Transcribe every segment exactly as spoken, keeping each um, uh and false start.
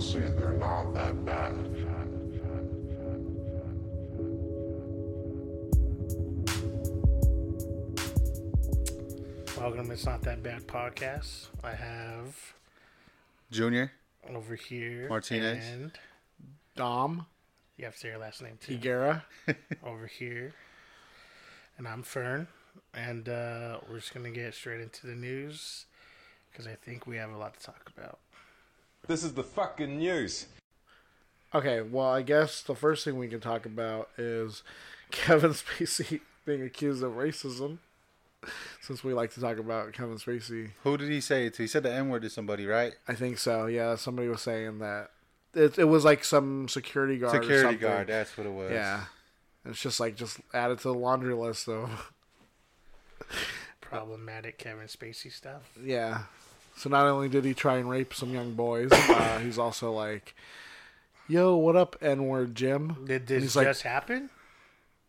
honestly, they're not that bad. Welcome to It's Not That Bad Podcast. I have Junior over here, Martinez, and Dom. You have to say your last name too. Higuera over here, and I'm Fern, and uh, we're just gonna get straight into the news because I think we have a lot to talk about. This is the fucking news. Okay, well, I guess the first thing we can talk about is Kevin Spacey being accused of racism. Since we like to talk about Kevin Spacey. Who did he say it to? He said the N-word to somebody, right? I think so, yeah. Somebody was saying that. It, it was like some security guard Security or something. guard, that's what it was. Yeah. It's just like, just add it to the laundry list, though. Problematic Kevin Spacey stuff. Yeah. So not only did he try and rape some young boys, uh, he's also like, yo, what up, N-word Jim? Did this just like, happen?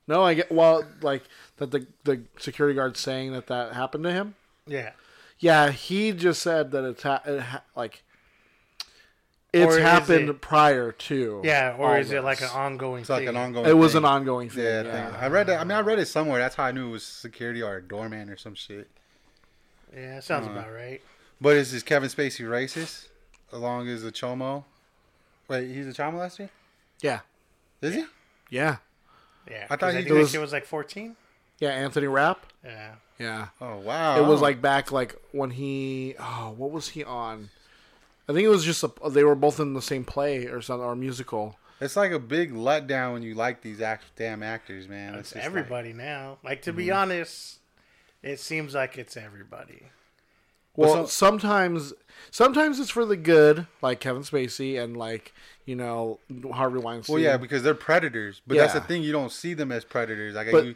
No, I get, well, like, that the the security guard saying that that happened to him? Yeah. Yeah, he just said that it's, ha- it ha- like, it's or happened it, prior to. Yeah, or is this. it like an ongoing it's thing? It's like an ongoing it thing. It was an ongoing thing, yeah. yeah. Thing. I read that, I mean, I read it somewhere. That's how I knew it was security or a doorman or some shit. Yeah, that sounds uh, about right. But is, is Kevin Spacey racist? Along as a chomo? Wait, he's a child molester? Yeah. Is yeah. he? Yeah. Yeah, I thought I he think was, was like fourteen. Yeah, Anthony Rapp. Yeah. Yeah. Oh, wow. It was like back like when he, oh, what was he on? I think it was just, a, they were both in the same play or something, or musical. It's like a big letdown when you like these act, damn actors, man. It's, it's just everybody like, now. Like, to mm-hmm. be honest, it seems like it's everybody. Well, well so, sometimes, sometimes it's for the good, like Kevin Spacey and like, you know, Harvey Weinstein. Well, yeah, because they're predators. But yeah. that's the thing. You don't see them as predators. Like, but, you...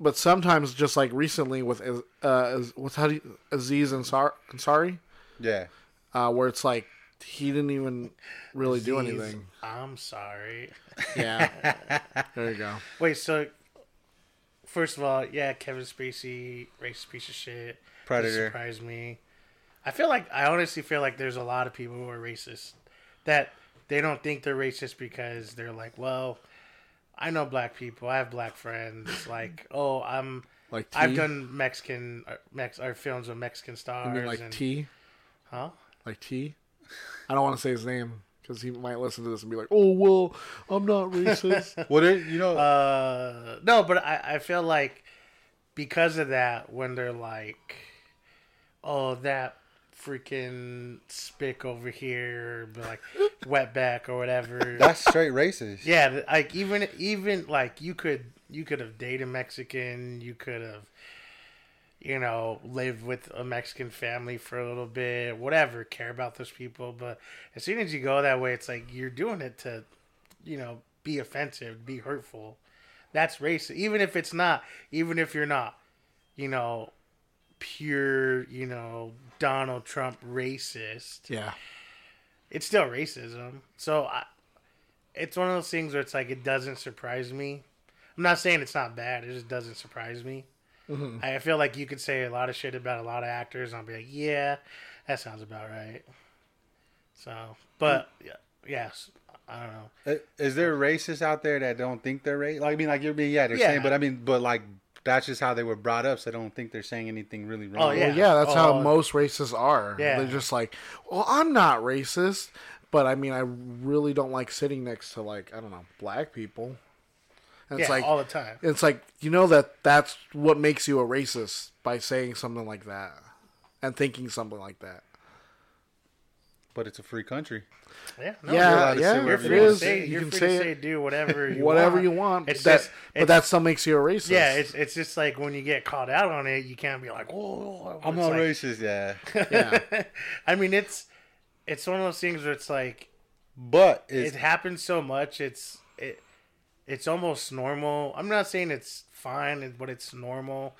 but sometimes, just like recently with uh, what's how do you, Aziz Ansari? Ansari? Yeah. Uh, where it's like, he didn't even really Aziz, do anything. I'm sorry. Yeah. There you go. Wait, so first of all, yeah, Kevin Spacey, racist piece of shit. Predator. Surprised me. I feel like I honestly feel like there's a lot of people who are racist that they don't think they're racist because they're like, well, I know black people, I have black friends. Like, oh, I'm like T? I've done Mexican or, Mex or films with Mexican stars. You mean like and, T, huh? Like T. I don't want to say his name because he might listen to this and be like, oh well, I'm not racist. What is, you know? Uh, no, but I I feel like because of that when they're like. Oh, that freaking spick over here, like wetback or whatever. That's straight racist. Yeah, like even even like you could you could have dated Mexican, you could have, you know, lived with a Mexican family for a little bit, whatever. Care about those people, but as soon as you go that way, it's like you're doing it to, you know, be offensive, be hurtful. That's racist, even if it's not, even if you're not, you know. Pure, you know, Donald Trump racist. Yeah. It's still racism. So I, it's one of those things where it's like, it doesn't surprise me. I'm not saying it's not bad. It just doesn't surprise me. Mm-hmm. I feel like you could say a lot of shit about a lot of actors. And I'll be like, yeah, that sounds about right. So, but mm-hmm. yeah, yes. I don't know. Is there racists out there that don't think they're racist? Like, I mean, like you're being, yeah, they're yeah. saying, but I mean, but like, that's just how they were brought up, so I don't think they're saying anything really wrong. Oh, yeah. Well, yeah, that's oh, how most racists are. Yeah. They're just like, well, I'm not racist, but I mean, I really don't like sitting next to, like, I don't know, black people. And yeah, it's like, all the time. It's like, you know that that's what makes you a racist, by saying something like that and thinking something like that. But it's a free country. Yeah, no, yeah, you're, yeah, you're free to say, you can free say, to say do whatever you whatever want. you want. It's that, just, but it's, that still makes you a racist. Yeah, it's it's just like when you get caught out on it, you can't be like, "Oh, I'm not like, racist." Yeah, yeah. I mean, it's it's one of those things where it's like, but it's, it happens so much. It's it it's almost normal. I'm not saying it's fine, but it's normal.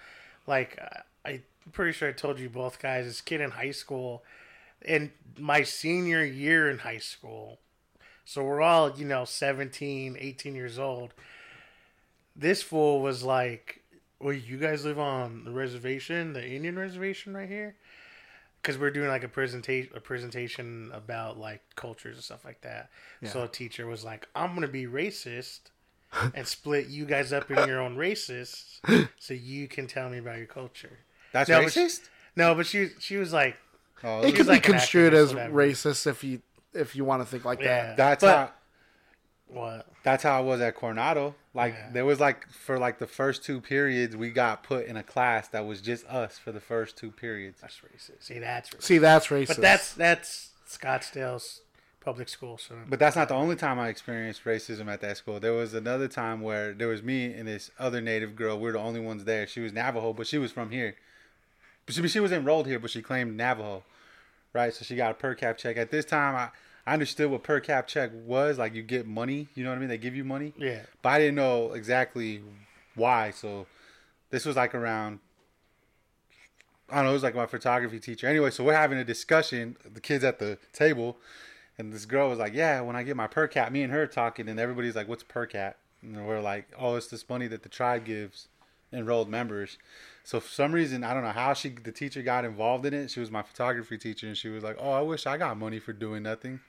Like I, I'm pretty sure I told you both guys. This kid in high school. In my senior year in high school, so we're all, you know, seventeen, eighteen years old. This fool was like, well, you guys live on the reservation, the Indian reservation right here? because we're doing like a presentation, a presentation about like cultures and stuff like that. Yeah. So a teacher was like, "I'm gonna be racist and split you guys up in your own racists, so you can tell me about your culture." That's no, racist. But she, no, but she she was like, oh, it could like be construed as racist if you if you want to think like yeah. that. That's but, how. What? That's how I was at Coronado. Like yeah. there was like for like the first two periods, we got put in a class that was just us for the first two periods. That's racist. See, that's racist. See, that's racist. But that's that's Scottsdale's public school. So. But that's not the only time I experienced racism at that school. There was another time where there was me and this other Native girl. We were the only ones there. She was Navajo, but she was from here. But she, she was enrolled here, but she claimed Navajo, right? So she got a per cap check. At this time, I. I understood what per cap check was. Like, you get money. You know what I mean? They give you money. Yeah. But I didn't know exactly why. So, this was like around... I don't know. It was like my photography teacher. Anyway, so we're having a discussion. The kids at the table. And this girl was like, yeah, when I get my per cap... Me and her talking. And everybody's like, what's per cap? And we're like, oh, it's this money that the tribe gives enrolled members. So, for some reason, I don't know how she, the teacher got involved in it. She was my photography teacher. And she was like, oh, I wish I got money for doing nothing.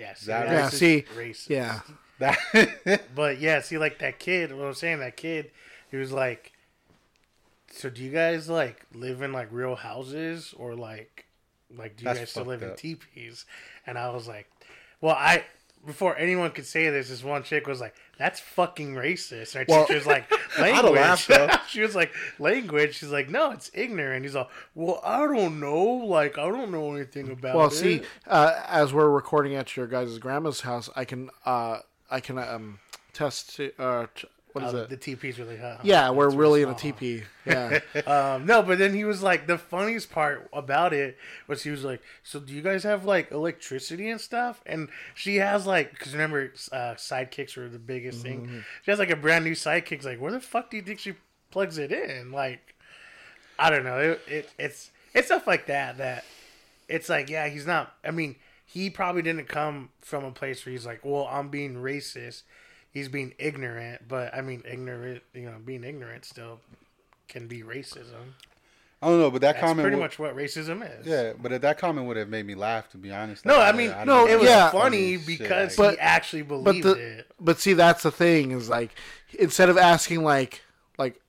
Yeah, see, that yeah, racist, see, racist. Yeah. That but yeah, see, like that kid, what I'm saying, that kid, he was like, so do you guys like live in like real houses or like, like do you That's guys still live up. in teepees? And I was like, well, I, before anyone could say this, this one chick was like, that's fucking racist. And our well, teacher was like, language. Laugh, she was like, language. She's like, no, it's ignorant. He's like, well, I don't know. Like, I don't know anything about well, it. Well, see, uh, as we're recording at your guys' grandma's house, I can, uh, I can um, test to, uh, t- what is uh, it? The teepee's really hot. Huh? Yeah, we're it's really in a teepee. Yeah. um, no, but then he was like, the funniest part about it was he was like, so do you guys have like electricity and stuff? And she has like, because remember, uh, sidekicks were the biggest mm-hmm. thing. She has like a brand new sidekick. Like, where the fuck do you think she plugs it in? Like, I don't know. It, it it's it's stuff like that that it's like, yeah, he's not. I mean, he probably didn't come from a place where he's like, well, I'm being racist. He's being ignorant, but I mean, ignorant, you know, being ignorant still can be racism. I don't know, but that That's comment. That's pretty would, much what racism is. Yeah, but that comment would have made me laugh, to be honest. No, like, I mean, I no, it was yeah. funny because but, he actually believed but the, it. But see, that's the thing is like, instead of asking like, like,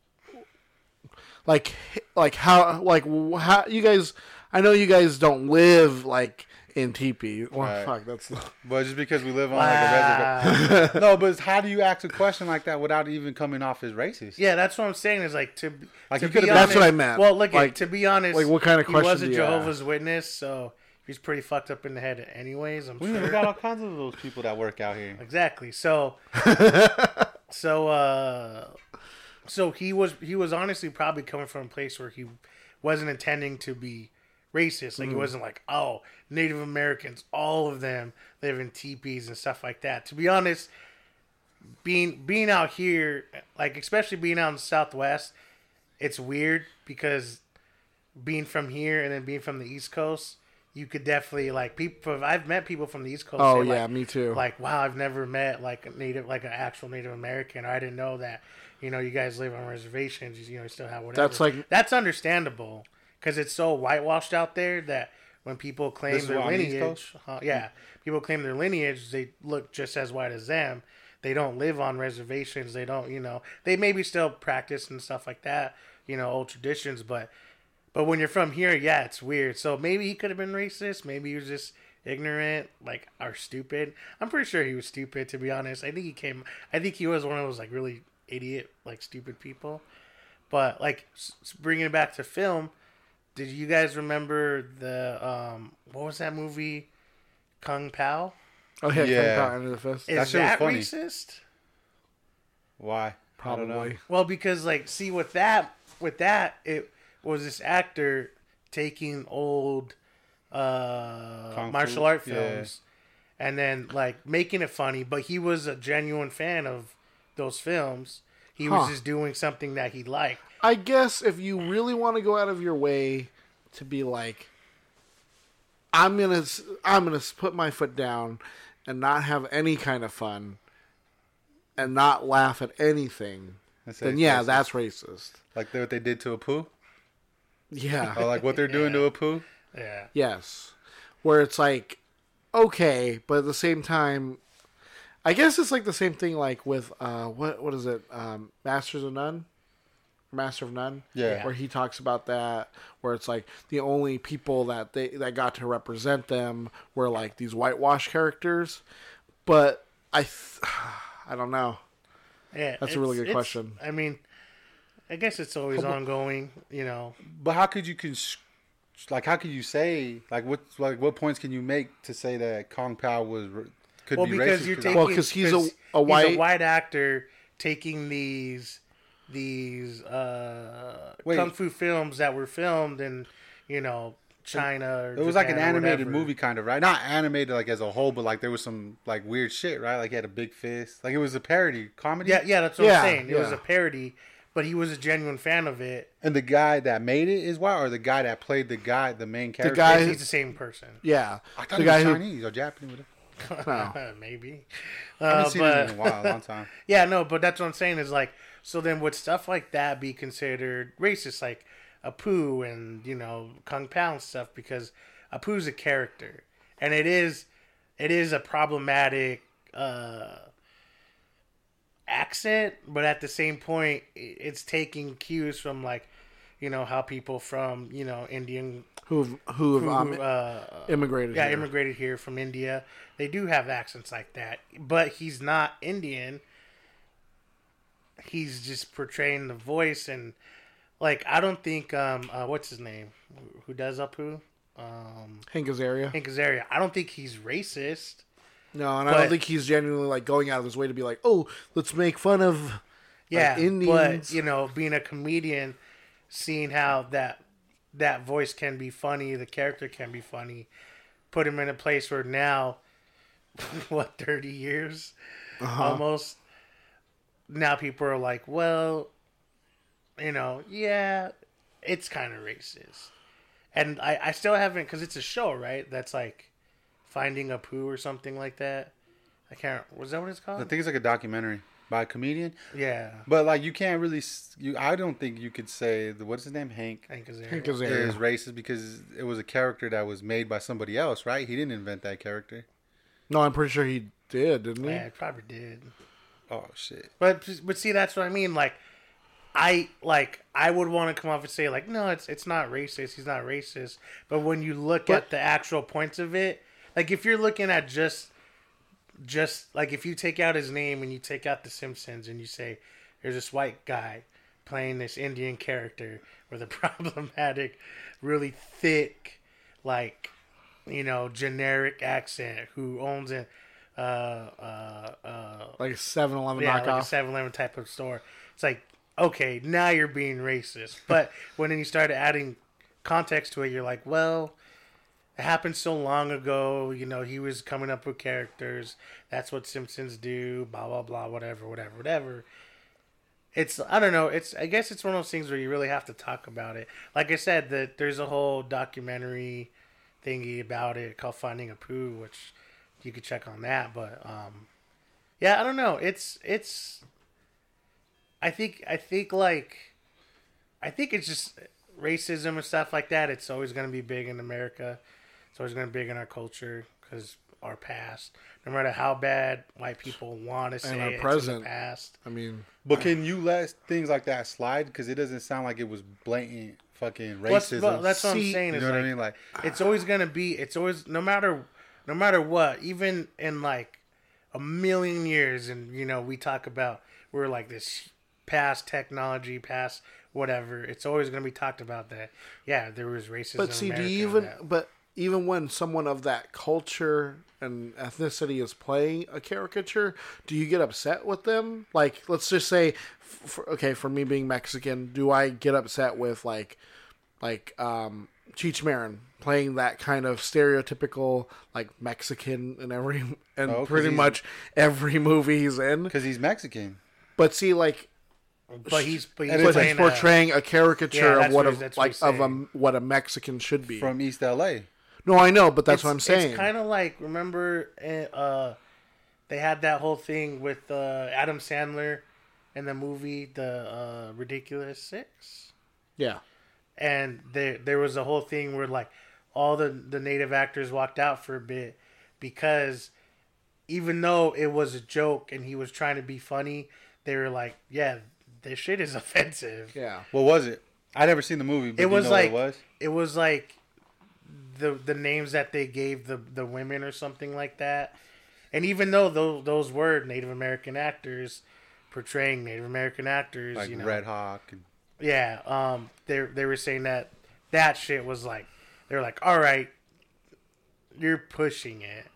like, like how, like, how you guys, I know you guys don't live like, in teepee. Well, right. Fuck, that's not... But just because we live on wow. like a reservation. No, but how do you ask a question like that without even coming off as racist? Yeah, that's what I'm saying is like to like to you could have that's what I meant. Well, look, like, it, to be honest, like what kind of question he was a Jehovah's Witness, so he's pretty fucked up in the head anyways, I'm we sure. We got all kinds of those people that work out here. Exactly. So so uh so he was he was honestly probably coming from a place where he wasn't intending to be racist, like mm. it wasn't like, oh, Native Americans, all of them live in teepees and stuff like that. To be honest, being being out here, like especially being out in the Southwest, it's weird because being from here and then being from the East Coast, you could definitely like people. I've met people from the East Coast. Oh yeah, like, me too. Like wow, I've never met like a native, like an actual Native American. Or I didn't know that. You know, you guys live on reservations. You know, you still have whatever. That's like that's understandable. Because it's so whitewashed out there that when people claim their lineage, uh, yeah, people claim their lineage, they look just as white as them. They don't live on reservations. They don't, you know, they maybe still practice and stuff like that, you know, old traditions. But but when you're from here, yeah, it's weird. So maybe he could have been racist. Maybe he was just ignorant, like, or stupid. I'm pretty sure he was stupid, to be honest. I think he came, I think he was one of those, like, really idiot, like, stupid people. But, like, bringing it back to film, did you guys remember the, um, what was that movie? Kung Pao? Oh, yeah, yeah. Kung Pao, Under the Fist. Is that, that racist? Why? Probably. Well, because, like, see, with that, with that, it was this actor taking old uh, martial art films yeah. and then, like, making it funny, but he was a genuine fan of those films. He huh. was just doing something that he liked. I guess if you really want to go out of your way to be like, I'm gonna, I'm gonna put my foot down and not have any kind of fun and not laugh at anything, that's then yeah, racist. That's racist. Like what they did to Apu? Yeah, or like what they're doing yeah. to Apu? Yeah. Yes. Where it's like, okay, but at the same time, I guess it's like the same thing like with, uh, what what is it, um, Masters of None? Master of None? Yeah. Where he talks about that, where it's like the only people that they that got to represent them were like these whitewash characters. But I, th- I don't know. Yeah, that's a really good question. I mean, I guess it's always but, ongoing, you know. But how could you cons- like how could you say like what like what points can you make to say that Kung Pao was could well, be because racist? You're taking, well, because he's a, a white he's a white actor taking these these uh, kung fu films that were filmed in, you know, China. Or it was Japan like an animated movie kind of, right? Not animated like as a whole, but like there was some like weird shit, right? Like he had a big fist. Like it was a parody comedy. Yeah, yeah, that's what yeah, I'm saying. It yeah. was a parody, but he was a genuine fan of it. And the guy that made it is white, or the guy that played the guy, the main character. The guy, he's the same person. Yeah, I thought the he was guy Chinese who... or Japanese. No. Maybe. Uh, I haven't seen but... it in a while, a long time. Yeah, no, but that's what I'm saying is like. So then, would stuff like that be considered racist, like Apu and, you know, Kung Pao and stuff? Because Apu's a character, and it is, it is a problematic uh, accent. But at the same point, it's taking cues from like, you know, how people from, you know, Indian who've, who've, who have um, uh, immigrated, yeah, here. immigrated here from India, they do have accents like that. But he's not Indian. He's just portraying the voice, and like I don't think um uh, what's his name who does Apu um Hank Azaria Hank Azaria I don't think he's racist. No, and but, I don't think he's genuinely like going out of his way to be like, oh, let's make fun of yeah like, Indians. But you know, being a comedian, seeing how that that voice can be funny, the character can be funny, put him in a place where now, what thirty years uh-huh. almost. Now people are like, well, you know, yeah, it's kind of racist. And I, I still haven't, because it's a show, right? That's like Finding a Pooh or something like that. I can't, was that what it's called? I think it's like a documentary by a comedian. Yeah. But like you can't really, you I don't think you could say, the, what's his name? Hank. Hank Azaria. Hank Azaria is racist because it was a character that was made by somebody else, right? He didn't invent that character. No, I'm pretty sure he did, didn't he? Yeah, he probably did. Oh shit! But but see, that's what I mean. Like, I like I would want to come off and say like, no, it's it's not racist. He's not racist. But when you look but, at the actual points of it, like if you're looking at just just like if you take out his name and you take out The Simpsons and you say there's this white guy playing this Indian character with a problematic, really thick, like, you know, generic accent who owns it. Uh, uh, uh, like a seven eleven yeah, knockoff. Like a seven eleven type of store. It's like, okay, now you're being racist. But when you start adding context to it, you're like, well, it happened so long ago. You know, he was coming up with characters. That's what Simpsons do. Blah, blah, blah, whatever, whatever, whatever. It's, I don't know. It's, I guess it's one of those things where you really have to talk about it. Like I said, that there's a whole documentary thingy about it called Finding a Pooh, which... you could check on that, but um, yeah, I don't know. It's it's. I think I think like, I think it's just racism and stuff like that. It's always going to be big in America. It's always going to be big in our culture because our past. No matter how bad white people want to say it's present, the past. I mean, but can you let things like that slide? Because it doesn't sound like it was blatant fucking racism. Well, that's what I'm saying. You know what like, I mean? Like, it's always going to be. It's always no matter. No matter what, even in like a million years, and you know, we talk about we're like this past technology, past whatever. It's always going to be talked about that. Yeah, there was racism. But see, do you even but even when someone of that culture and ethnicity is playing a caricature, do you get upset with them? Like, let's just say, for, okay, for me being Mexican, do I get upset with like, like um, Cheech Marin playing that kind of stereotypical like Mexican in every and oh, pretty much every movie he's in because he's Mexican. But see, like, but he's but he's, but he's portraying a, a caricature yeah, of what, what a like what of a what a Mexican should be from East L A. No, I know, but that's it's, what I'm saying. It's kind of like remember uh, they had that whole thing with uh, Adam Sandler in the movie The uh, Ridiculous Six. Yeah. And there, there was a whole thing where like, all the, the native actors walked out for a bit, because even though it was a joke and he was trying to be funny, they were like, yeah, this shit is offensive. Yeah. What was it? I never seen the movie, but it was, you know, like, what it was? It was like the the names that they gave the, the women or something like that. And even though those, those were Native American actors portraying Native American actors, like, you know, Red Hawk. And... Yeah. Um, they, they were saying that that shit was like, they were like, all right, you're pushing it.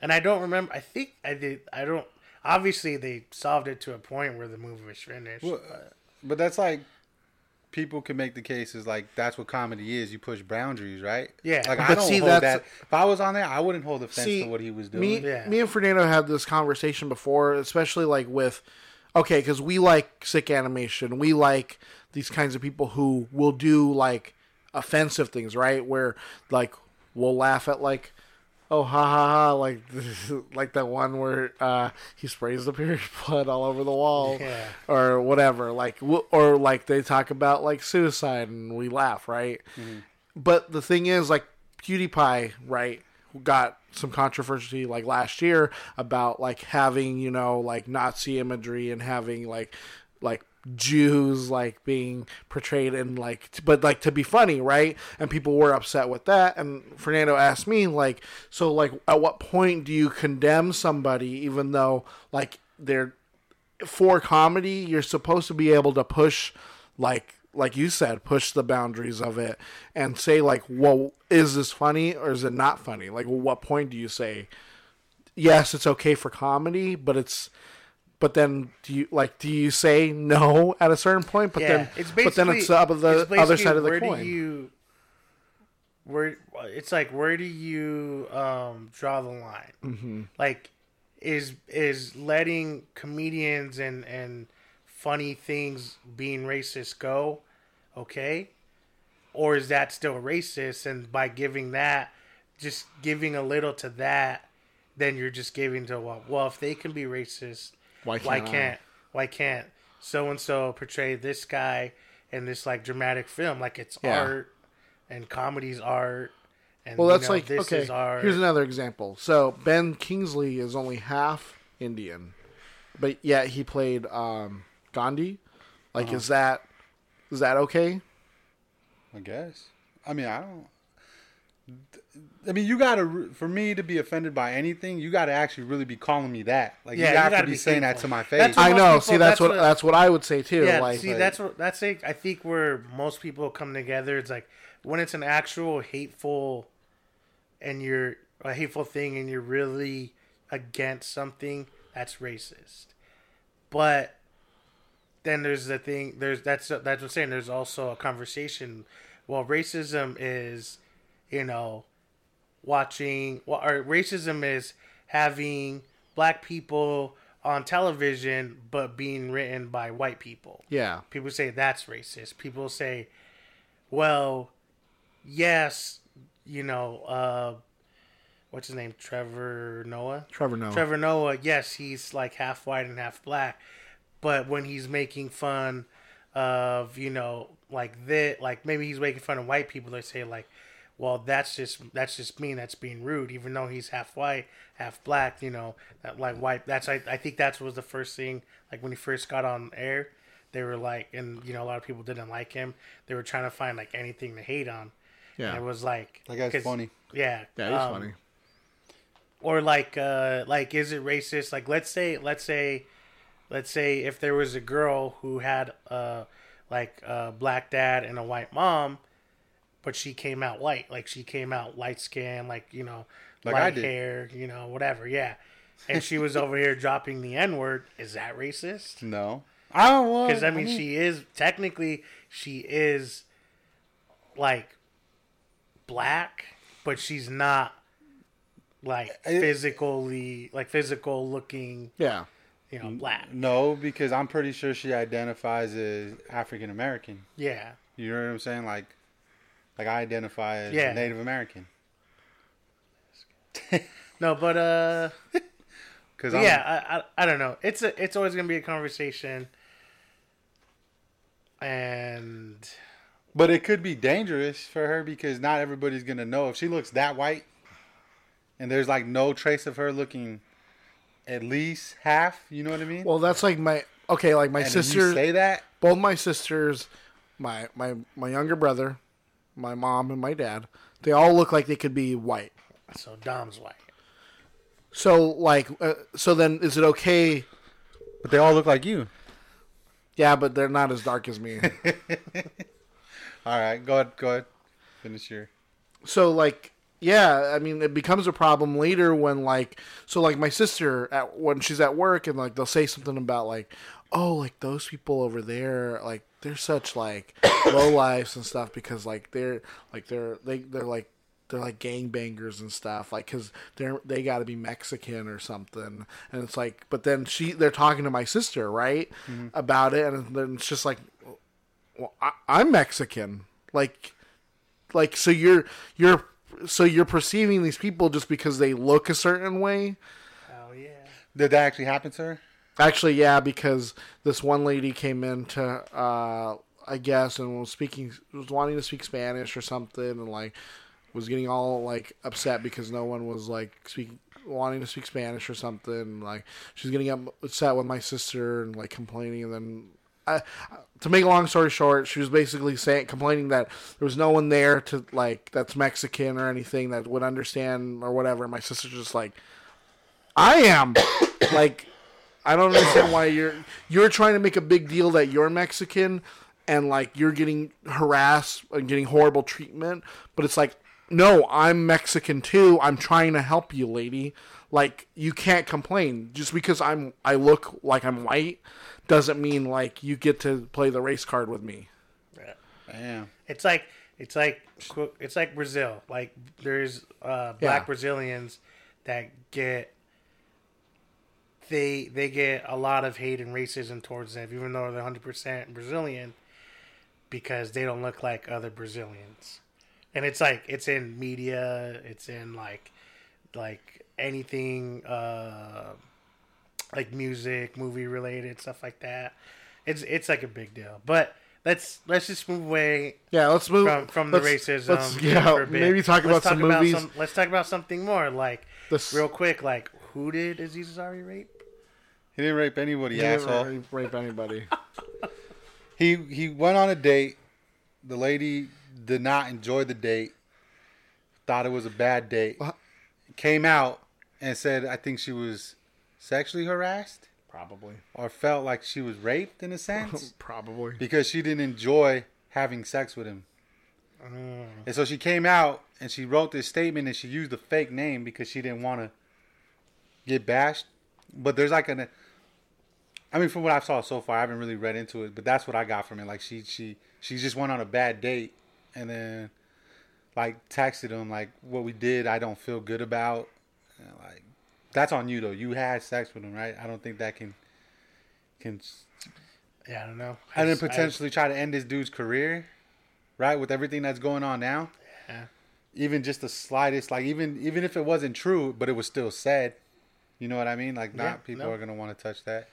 And I don't remember. I think I did. I don't. Obviously, they solved it to a point where the movie was finished. Well, but. but that's like, people can make the cases like that's what comedy is. You push boundaries, right? Yeah. Like, I don't see, hold that. If I was on there, I wouldn't hold offense see, to what he was doing. Me, yeah. me and Fernando had this conversation before, especially like with, okay, because we like sick animation. We like these kinds of people who will do like offensive things, right? Where like we'll laugh at like, oh, ha ha ha, like like that one where uh, he sprays the period blood all over the wall, yeah. or whatever. Like, or like they talk about like suicide and we laugh, right? Mm-hmm. But the thing is, like, PewDiePie, right, got some controversy like last year about like having, you know, like Nazi imagery and having like like Jews like being portrayed in like, but like to be funny, right? And people were upset with that. And Fernando asked me like, so like at what point do you condemn somebody even though like they're for comedy? You're supposed to be able to push, like like you said, push the boundaries of it and say like, well, is this funny or is it not funny? Like, well, what point do you say, yes, it's okay for comedy, but it's But then, do you like? Do you say no at a certain point? But yeah, then, it's but then it's the other side of the where coin. Do you, where it's like, where do you um, draw the line? Mm-hmm. Like, is is letting comedians and, and funny things being racist go okay, or is that still racist? And by giving that, just giving a little to that, then you're just giving to, well, well, if they can be racist, Why can't why can't, why can't so-and-so portray this guy in this, like, dramatic film? Like, it's yeah. art, and comedy's art, and, well, that's, you know, like, this okay. is art. Here's another example. So, Ben Kingsley is only half Indian, but yet he played um, Gandhi. Like, uh-huh. is that is that okay? I guess. I mean, I don't... I mean, you gotta, for me to be offended by anything, you gotta actually really be calling me that. Like, yeah, you, gotta you gotta be, be saying that to my face. I know. People, see, that's, that's what, what that's what I would say too. Yeah, like, see, like, that's what that's like, I think where most people come together. It's like when it's an actual hateful, and you're a hateful thing, and you're really against something that's racist. But then there's the thing. There's that's that's what I'm saying. There's also a conversation. Well, racism is, you know, watching, well, or racism is having black people on television, but being written by white people. Yeah. People say that's racist. People say, well, yes, you know, uh, what's his name? Trevor Noah? Trevor Noah. Trevor Noah. Yes. He's like half white and half black, but when he's making fun of, you know, like that, like maybe he's making fun of white people, they say like, well, that's just that's just mean. That's being rude, even though he's half white, half black. You know, that, like white. That's I. I think that was the first thing. Like when he first got on air, they were like, and you know, a lot of people didn't like him. They were trying to find like anything to hate on. Yeah, and it was like that guy's funny. Yeah, yeah, he's um, funny. Or like, uh, like, is it racist? Like, let's say, let's say, let's say, if there was a girl who had uh, like a black dad and a white mom, but she came out white, like she came out light skin, like, you know, like light hair, you know, whatever. Yeah. And she was over here dropping the N word. Is that racist? No, I don't want, cause I mean, I mean, she is technically, she is like black, but she's not like it, physically, like physical looking. Yeah. You know, black. No, because I'm pretty sure she identifies as African American. Yeah. You know what I'm saying? Like, Like, I identify as yeah. Native American. No, but, uh... Cause yeah, I, I I don't know. It's a, it's always going to be a conversation. And But it could be dangerous for her because not everybody's going to know. If she looks that white and there's like no trace of her looking at least half, you know what I mean? Well, that's like my, okay, like my and sister. You say that? Both my sisters, my, my, my younger brother, my mom and my dad, they all look like they could be white. So Dom's white. So like, uh, so then is it okay? But they all look like you. Yeah, but they're not as dark as me. All right, go ahead, go ahead. Finish your. So like, yeah, I mean, it becomes a problem later when like, so like my sister at when she's at work and like they'll say something about like, oh, like those people over there, like they're such like low lives and stuff because like they're like they're they they're like. They're like gangbangers and stuff, like because they're they got to be Mexican or something. And it's like, but then she they're talking to my sister, right, mm-hmm. about it, and then it's just like, well, I, I'm Mexican, like, like so you're you're so you're perceiving these people just because they look a certain way. Oh yeah, did that actually happen to her? Actually, yeah, because this one lady came in to. Uh, I guess, and was speaking was wanting to speak Spanish or something, and like. Was getting all, like, upset because no one was, like, speak, wanting to speak Spanish or something. Like, she's getting upset with my sister and, like, complaining. And then, I, to make a long story short, she was basically saying complaining that there was no one there to, like, that's Mexican or anything that would understand or whatever. And my sister's just like, I am. Like, I don't understand why you're, you're trying to make a big deal that you're Mexican and, like, you're getting harassed and getting horrible treatment. But it's like, no, I'm Mexican too. I'm trying to help you, lady. Like, you can't complain. Just because I'm I look like I'm white doesn't mean like you get to play the race card with me. Yeah. Damn. It's like it's like it's like Brazil. Like there's uh, black yeah. Brazilians that get they they get a lot of hate and racism towards them, even though they're one hundred percent Brazilian, because they don't look like other Brazilians. And it's like it's in media, it's in like, like anything, uh, like music, movie related stuff like that. It's it's like a big deal. But let's let's just move away. Yeah, let's move from, from the racism. Let's, yeah, for a bit. Maybe talk let's about talk some about movies. Some, let's talk about something more like this, real quick. Like, who did Aziz Ansari rape? He didn't rape anybody. He asshole. Didn't rape anybody. he he went on a date. The lady. Did not enjoy the date. Thought it was a bad date. What? Came out and said, I think she was sexually harassed. Probably. Or felt like she was raped in a sense. Probably. Because she didn't enjoy having sex with him. Mm. And so she came out and she wrote this statement and she used a fake name because she didn't want to get bashed. But there's like an... I mean, from what I've saw so far, I haven't really read into it. But that's what I got from it. Like she, she, she just went on a bad date. And then, like, texted him, like, what we did, I don't feel good about. And, like, that's on you, though. You had sex with him, right? I don't think that can... can. Yeah, I don't know. I and just, then potentially I... try to end this dude's career, right? With everything that's going on now. Yeah. Even just the slightest, like, even even if it wasn't true, but it was still said. You know what I mean? Like, yeah, not people no. are going to want to touch that.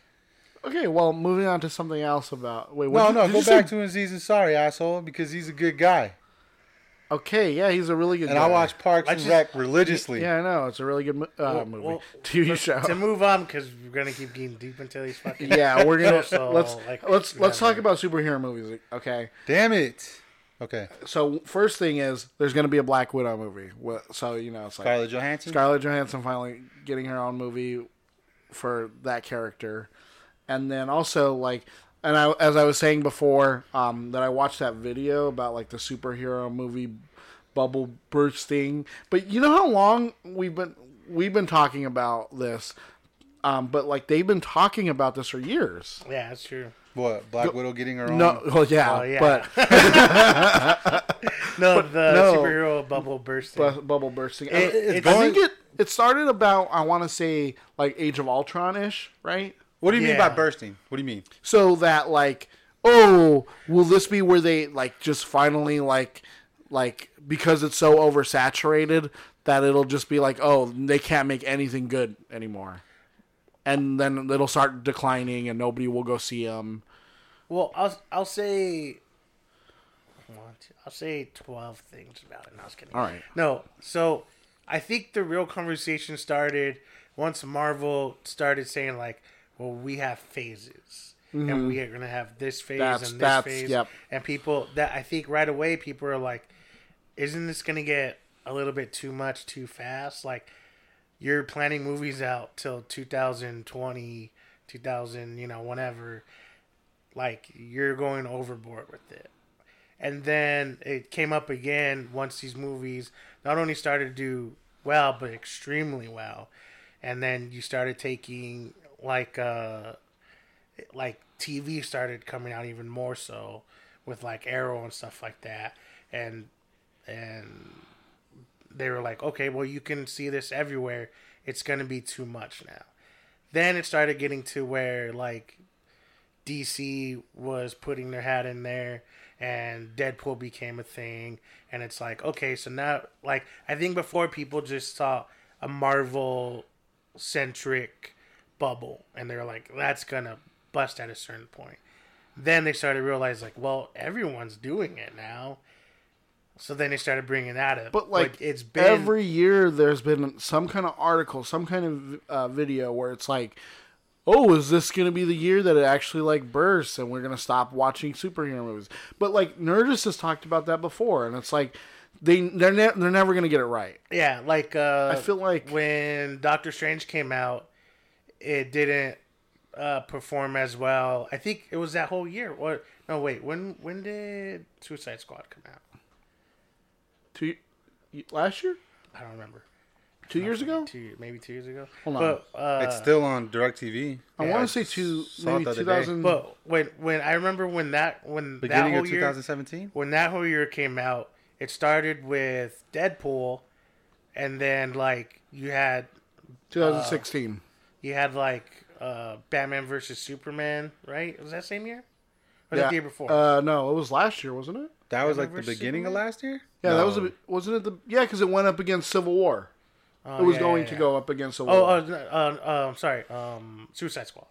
Okay, well, moving on to something else about... Wait, what no, you, no, go back say... to Aziz Ansari, asshole, because he's a good guy. Okay, yeah, he's a really good and guy. And I watch Parks and Rec religiously. Yeah, I know. It's a really good uh, well, movie. Well, T V show. To move on, because we're going to keep getting deep until he's fucking... Yeah, we're going to... So, let's like, let's, let's talk about superhero movies, okay? Damn it. Okay. So, first thing is, there's going to be a Black Widow movie. So, you know, it's like... Scarlett Johansson? Scarlett Johansson finally getting her own movie for that character. And then also, like, and I, as I was saying before, um, that I watched that video about, like, the superhero movie bubble bursting. But you know how long we've been we've been talking about this? Um, but, like, they've been talking about this for years. Yeah, that's true. What, Black Widow getting her own? No, well, yeah, oh, yeah. but... no, but the no, superhero bubble bursting. Bu- bubble bursting. It, it, it's I going... think it, it started about, I want to say, like, Age of Ultron-ish, right? What do you yeah. mean by bursting? What do you mean? So that like, oh, will this be where they like just finally like, like because it's so oversaturated that it'll just be like, oh, they can't make anything good anymore, and then it'll start declining and nobody will go see them. Well, I'll I'll say one, two, I'll say twelve things about it. No, I was kidding. All right. No, so I think the real conversation started once Marvel started saying, like, well, we have phases. Mm-hmm. And we are going to have this phase that's, and this that's, phase. Yep. And people, that I think right away, people are like, isn't this going to get a little bit too much too fast? Like, you're planning movies out till two thousand twenty, two thousand, you know, whenever. Like, you're going overboard with it. And then it came up again once these movies not only started to do well, but extremely well. And then you started taking, like, uh, like T V started coming out even more so with, like, Arrow and stuff like that. And and they were like, okay, well, you can see this everywhere. It's going to be too much now. Then it started getting to where, like, D C was putting their hat in there and Deadpool became a thing. And it's like, okay, so now, like, I think before people just saw a Marvel-centric bubble and they were like, that's going to bust at a certain point. Then they started to realize, like, well, everyone's doing it now. So then they started bringing that up. But, like, like it's been... every year there's been some kind of article, some kind of uh, video where it's like, oh, is this going to be the year that it actually, like, bursts and we're going to stop watching superhero movies? But, like, Nerdist has talked about that before, and it's like, they, they're, ne- they're never going to get it right. Yeah, like, uh, I feel like when Doctor Strange came out, it didn't uh, perform as well. I think it was that whole year. Or, no, wait, when when did Suicide Squad come out? Two, last year? I don't remember. Two no, years ago? Two, maybe two years ago. Hold on. But, uh, it's still on DirecTV. I yeah, want to say two, maybe two thousand. But when, when I remember when that when beginning that whole of twenty seventeen, year, when that whole year came out, it started with Deadpool, and then like you had twenty sixteen. Uh, you had like uh, Batman versus Superman, right? Was that same year? Or yeah. The year before? Uh, no, it was last year, wasn't it? That was Batman like the beginning Superman? Of last year. Yeah, no. That was a, wasn't it the yeah because it went up against Civil War. Oh, it was yeah, going yeah, yeah. to go up against a. Oh, I'm uh, uh, uh, sorry. Um, Suicide Squad.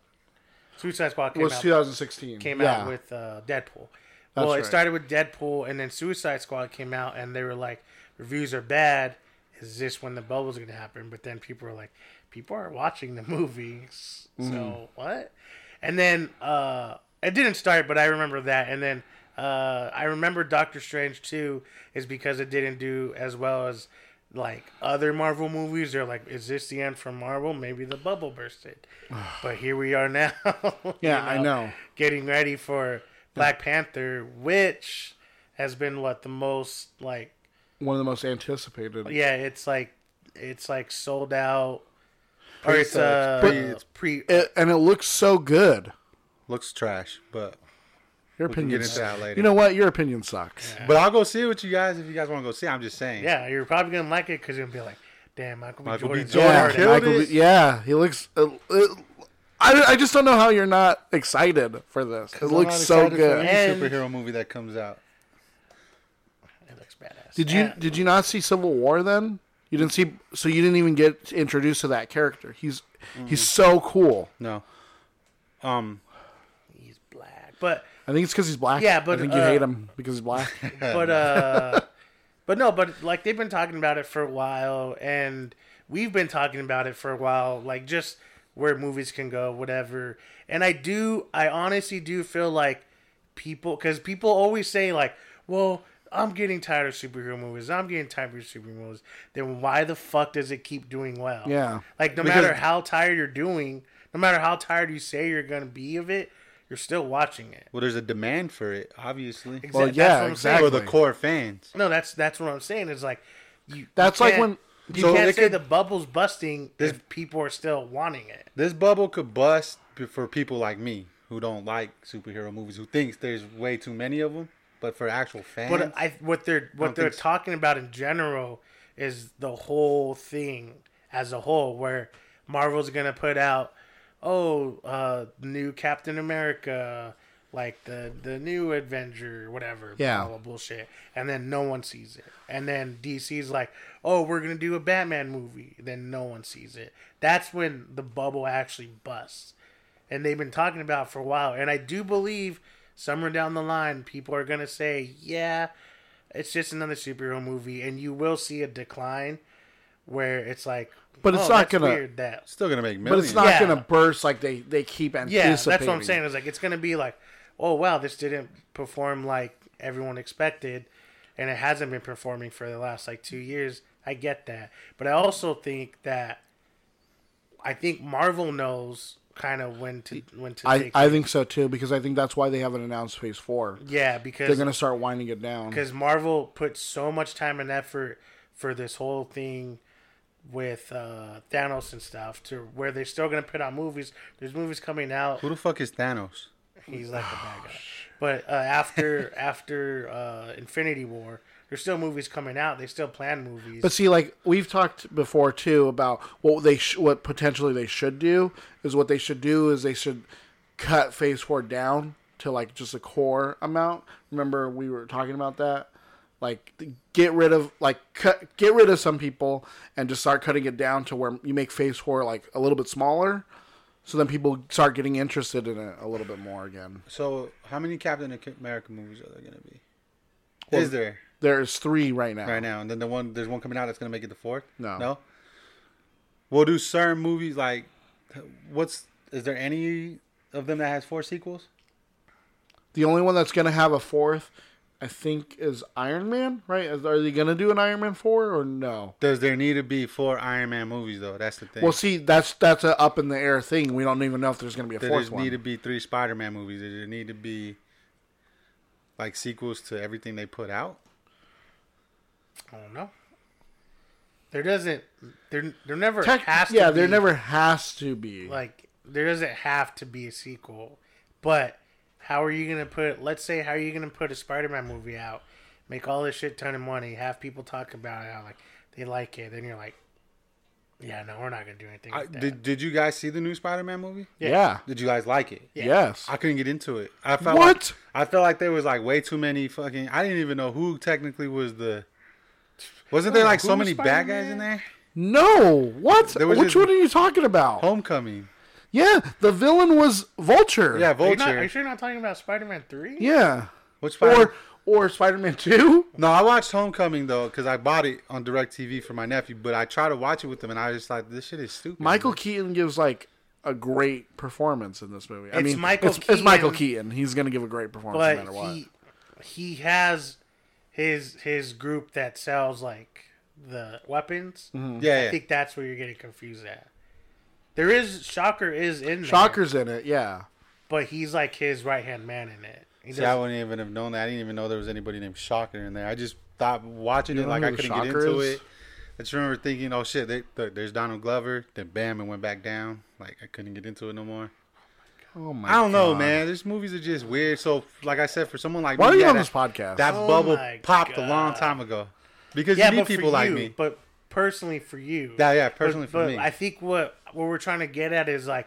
Suicide Squad came it was out. twenty sixteen. Came yeah. out with uh, Deadpool. That's well, right. It started with Deadpool, and then Suicide Squad came out, and they were like, "Reviews are bad. Is this when the bubble's going to happen?" But then people were like, "People are watching the movies, so mm. what?" And then uh, it didn't start, but I remember that. And then uh, I remember Doctor Strange two is because it didn't do as well as. Like other Marvel movies, they're like, is this the end for Marvel? Maybe the bubble bursted. But here we are now. Yeah, you know, I know. Getting ready for Black yeah. Panther, which has been what the most like one of the most anticipated. Yeah, it's like it's like sold out. Pre- or it's uh, pre- it's pre it, and it looks so good. Looks trash, but your opinion sucks. That later. You know what? Your opinion sucks. Yeah. But I'll go see it with you guys if you guys want to go see it. I'm just saying. Yeah, you're probably going to like it because you're going to be like, damn, Michael B. Michael Jordan. B. Jordan. Yeah, Michael B. yeah, he looks... Uh, uh, I, I just don't know how you're not excited for this. It looks so good. Any superhero movie that comes out. It looks badass. Did you, did you not see Civil War then? You didn't see... So you didn't even get introduced to that character. He's mm. he's so cool. No. Um... He's black. But... I think it's because he's black. Yeah, but I think you uh, hate him because he's black. But uh, but no, but like they've been talking about it for a while, and we've been talking about it for a while, like just where movies can go, whatever. And I do, I honestly do feel like people, because people always say like, well, I'm getting tired of superhero movies. I'm getting tired of superhero movies. Then why the fuck does it keep doing well? Yeah, like no because... matter how tired you're doing, no matter how tired you say you're gonna be of it. You're still watching it. Well, there's a demand for it, obviously. Exactly. Well, yeah, exactly. For the core fans. No, that's that's what I'm saying. It's like you. That's you like when you so can't say could, the bubble's busting this, if people are still wanting it. This bubble could bust for people like me who don't like superhero movies, who thinks there's way too many of them. But for actual fans, but I, what they're what they're talking so. about in general is the whole thing as a whole, where Marvel's gonna put out. Oh, uh, new Captain America, like the, the new Avenger, whatever. Yeah. Blah, blah, bullshit. And then no one sees it. And then D C's like, oh, we're going to do a Batman movie. Then no one sees it. That's when the bubble actually busts. And they've been talking about it for a while. And I do believe somewhere down the line, people are going to say, yeah, it's just another superhero movie, and you will see a decline where it's like, but it's oh, not going to, that still going to make millions. But it's not yeah. going to burst like they, they keep anticipating. Yeah, that's what I'm saying. It's like, it's going to be like, oh, wow, this didn't perform like everyone expected, and it hasn't been performing for the last like two years. I get that. But I also think that I think Marvel knows kind of when to when to I, take I it. think so too, because I think that's why they haven't announced Phase four. Yeah, because they're going to start winding it down. Because Marvel put so much time and effort for this whole thing with uh, Thanos and stuff, to where they're still going to put out movies. There's movies coming out. Who the fuck is Thanos? He's like a bad guy. But uh, after after uh, Infinity War, there's still movies coming out. They still plan movies. But see, like we've talked before too about what they sh- what potentially they should do is what they should do is they should cut Phase Four down to like just a core amount. Remember we were talking about that. Like get rid of like cut get rid of some people and just start cutting it down to where you make Phase Four like a little bit smaller. So then people start getting interested in it a little bit more again. So how many Captain America movies are there going to be? Well, is there? There's three right now. Right now. And then the one there's one coming out that's going to make it the fourth? No. No? We'll do certain movies like... what's Is there any of them that has four sequels? The only one that's going to have a fourth, I think, is Iron Man, right? Are they going to do an Iron Man four or no? Does there need to be four Iron Man movies, though? That's the thing. Well, see, that's that's an up-in-the-air thing. We don't even know if there's going to be a fourth one. There need to be three Spider-Man movies. Does there need to be, like, sequels to everything they put out? I don't know. There doesn't... There, there never Tech, has to yeah, be... Yeah, there never has to be. Like, there doesn't have to be a sequel, but... How are you going to put, let's say, how are you going to put a Spider-Man movie out, make all this shit ton of money, have people talk about it, like they like it, then you're like, yeah, no, we're not going to do anything like I, that. Did, did you guys see the new Spider-Man movie? Yeah. yeah. Did you guys like it? Yeah. Yes. I couldn't get into it. I felt What? Like, I felt like there was like way too many fucking, I didn't even know who technically was the, wasn't there like so many Spider-Man? Bad guys in there? No. What? There Which one are you talking about? Homecoming. Yeah, the villain was Vulture. Yeah, Vulture. Are you, not, are you sure you're not talking about Spider-Man three? Yeah. Which Spider- or, or Spider-Man two? No, I watched Homecoming, though, because I bought it on DirecTV for my nephew, but I tried to watch it with him, and I was just like, this shit is stupid. Michael man. Keaton gives, like, a great performance in this movie. I it's mean, Michael it's, Keaton, it's Michael Keaton. He's going to give a great performance no matter what. He, he has his his group that sells, like, the weapons. Mm-hmm. Yeah, I yeah. think that's where you're getting confused at. There is Shocker is in there. Shocker's in it, yeah. But he's like his right hand man in it. He See, I wouldn't even have known that. I didn't even know there was anybody named Shocker in there. I just thought watching you it like I couldn't Shocker get into is? it. I just remember thinking, oh shit, they, they, there's Donald Glover. Then bam, and went back down. Like I couldn't get into it no more. Oh my! God. I don't know, God. man. These movies are just weird. So, like I said, for someone like why me, are you yeah, on this podcast? That oh bubble popped God. a long time ago because yeah, you need people like you, me. But personally, for you, yeah, yeah, personally but, for but me, I think what. What we're trying to get at is like,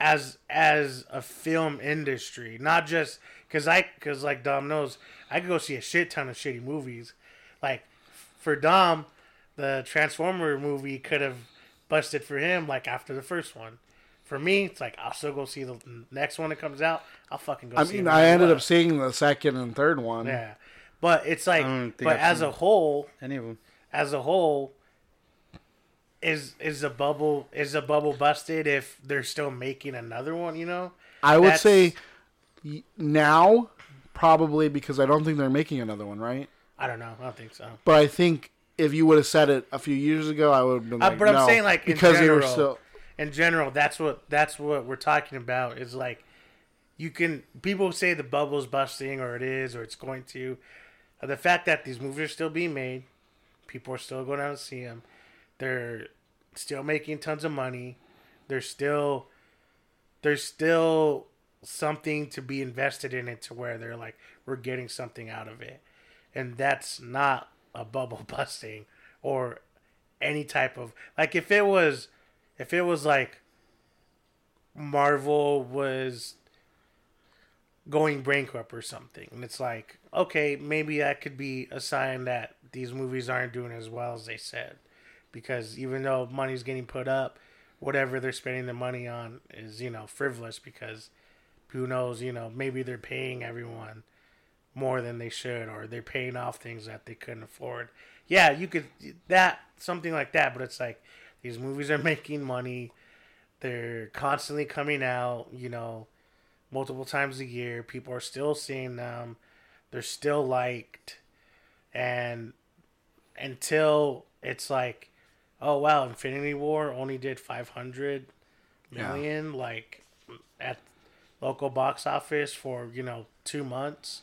as as a film industry, not just because I because like Dom knows I could go see a shit ton of shitty movies. Like for Dom, the Transformer movie could have busted for him like after the first one. For me, it's like I'll still go see the next one that comes out. I'll fucking go. I see mean, it I ended well. up seeing the second and third one. Yeah, but it's like, but I've as a whole, any of them. as a whole. Is is a bubble is a bubble busted if they're still making another one? You know, I would That's... say now probably because I don't think they're making another one, right? I don't know. I don't think so. But I think if you would have said it a few years ago, I would have been like, uh, but I'm no, saying like in because general, they were still in general. That's what that's what we're talking about. Is like you can people say the bubble's busting or it is or it's going to. The fact that these movies are still being made, people are still going out and see them. They're still making tons of money. There's still there's still something to be invested in it to where they're like, we're getting something out of it. And that's not a bubble busting or any type of like if it was if it was like Marvel was going bankrupt or something. And it's like, okay, maybe that could be a sign that these movies aren't doing as well as they said. Because even though money's getting put up, whatever they're spending the money on is, you know, frivolous because who knows, you know, maybe they're paying everyone more than they should, or they're paying off things that they couldn't afford. Yeah, you could, that, something like that, but it's like, these movies are making money, they're constantly coming out, you know, multiple times a year, people are still seeing them, they're still liked, and until it's like, oh wow, Infinity War only did five hundred million, yeah, like, at local box office for, you know, two months,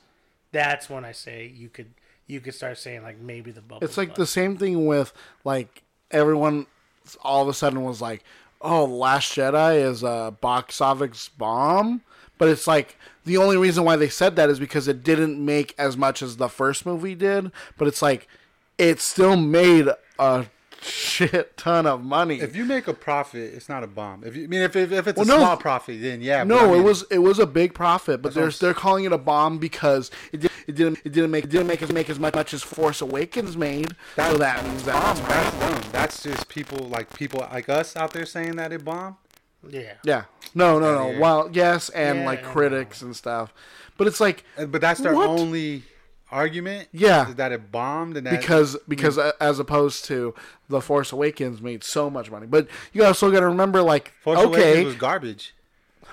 that's when I say you could you could start saying, like, maybe the bubble. It's like bust. The same thing with, like, everyone all of a sudden was like, oh, Last Jedi is a box office bomb. But it's like, the only reason why they said that is because it didn't make as much as the first movie did. But it's like, it still made a shit ton of money. If you make a profit, it's not a bomb. If you I mean if if, if it's well, a no, small profit, then yeah. No, I mean, it was it was a big profit, but there's they're calling it a bomb because it did, it didn't it didn't make it didn't make as make as much as Force Awakens made. That, so that means that bomb, that's bomb. That's just people like people like us out there saying that it bombed. Yeah. Yeah. No, no, no. Yeah. Well, yes, and yeah, like critics and stuff. But it's like, but that's their what? only argument, yeah, is that it bombed, and that because it, because mm-hmm. as opposed to The Force Awakens made so much money, but you also got to remember, like, Force okay, Awakens was garbage. Oh,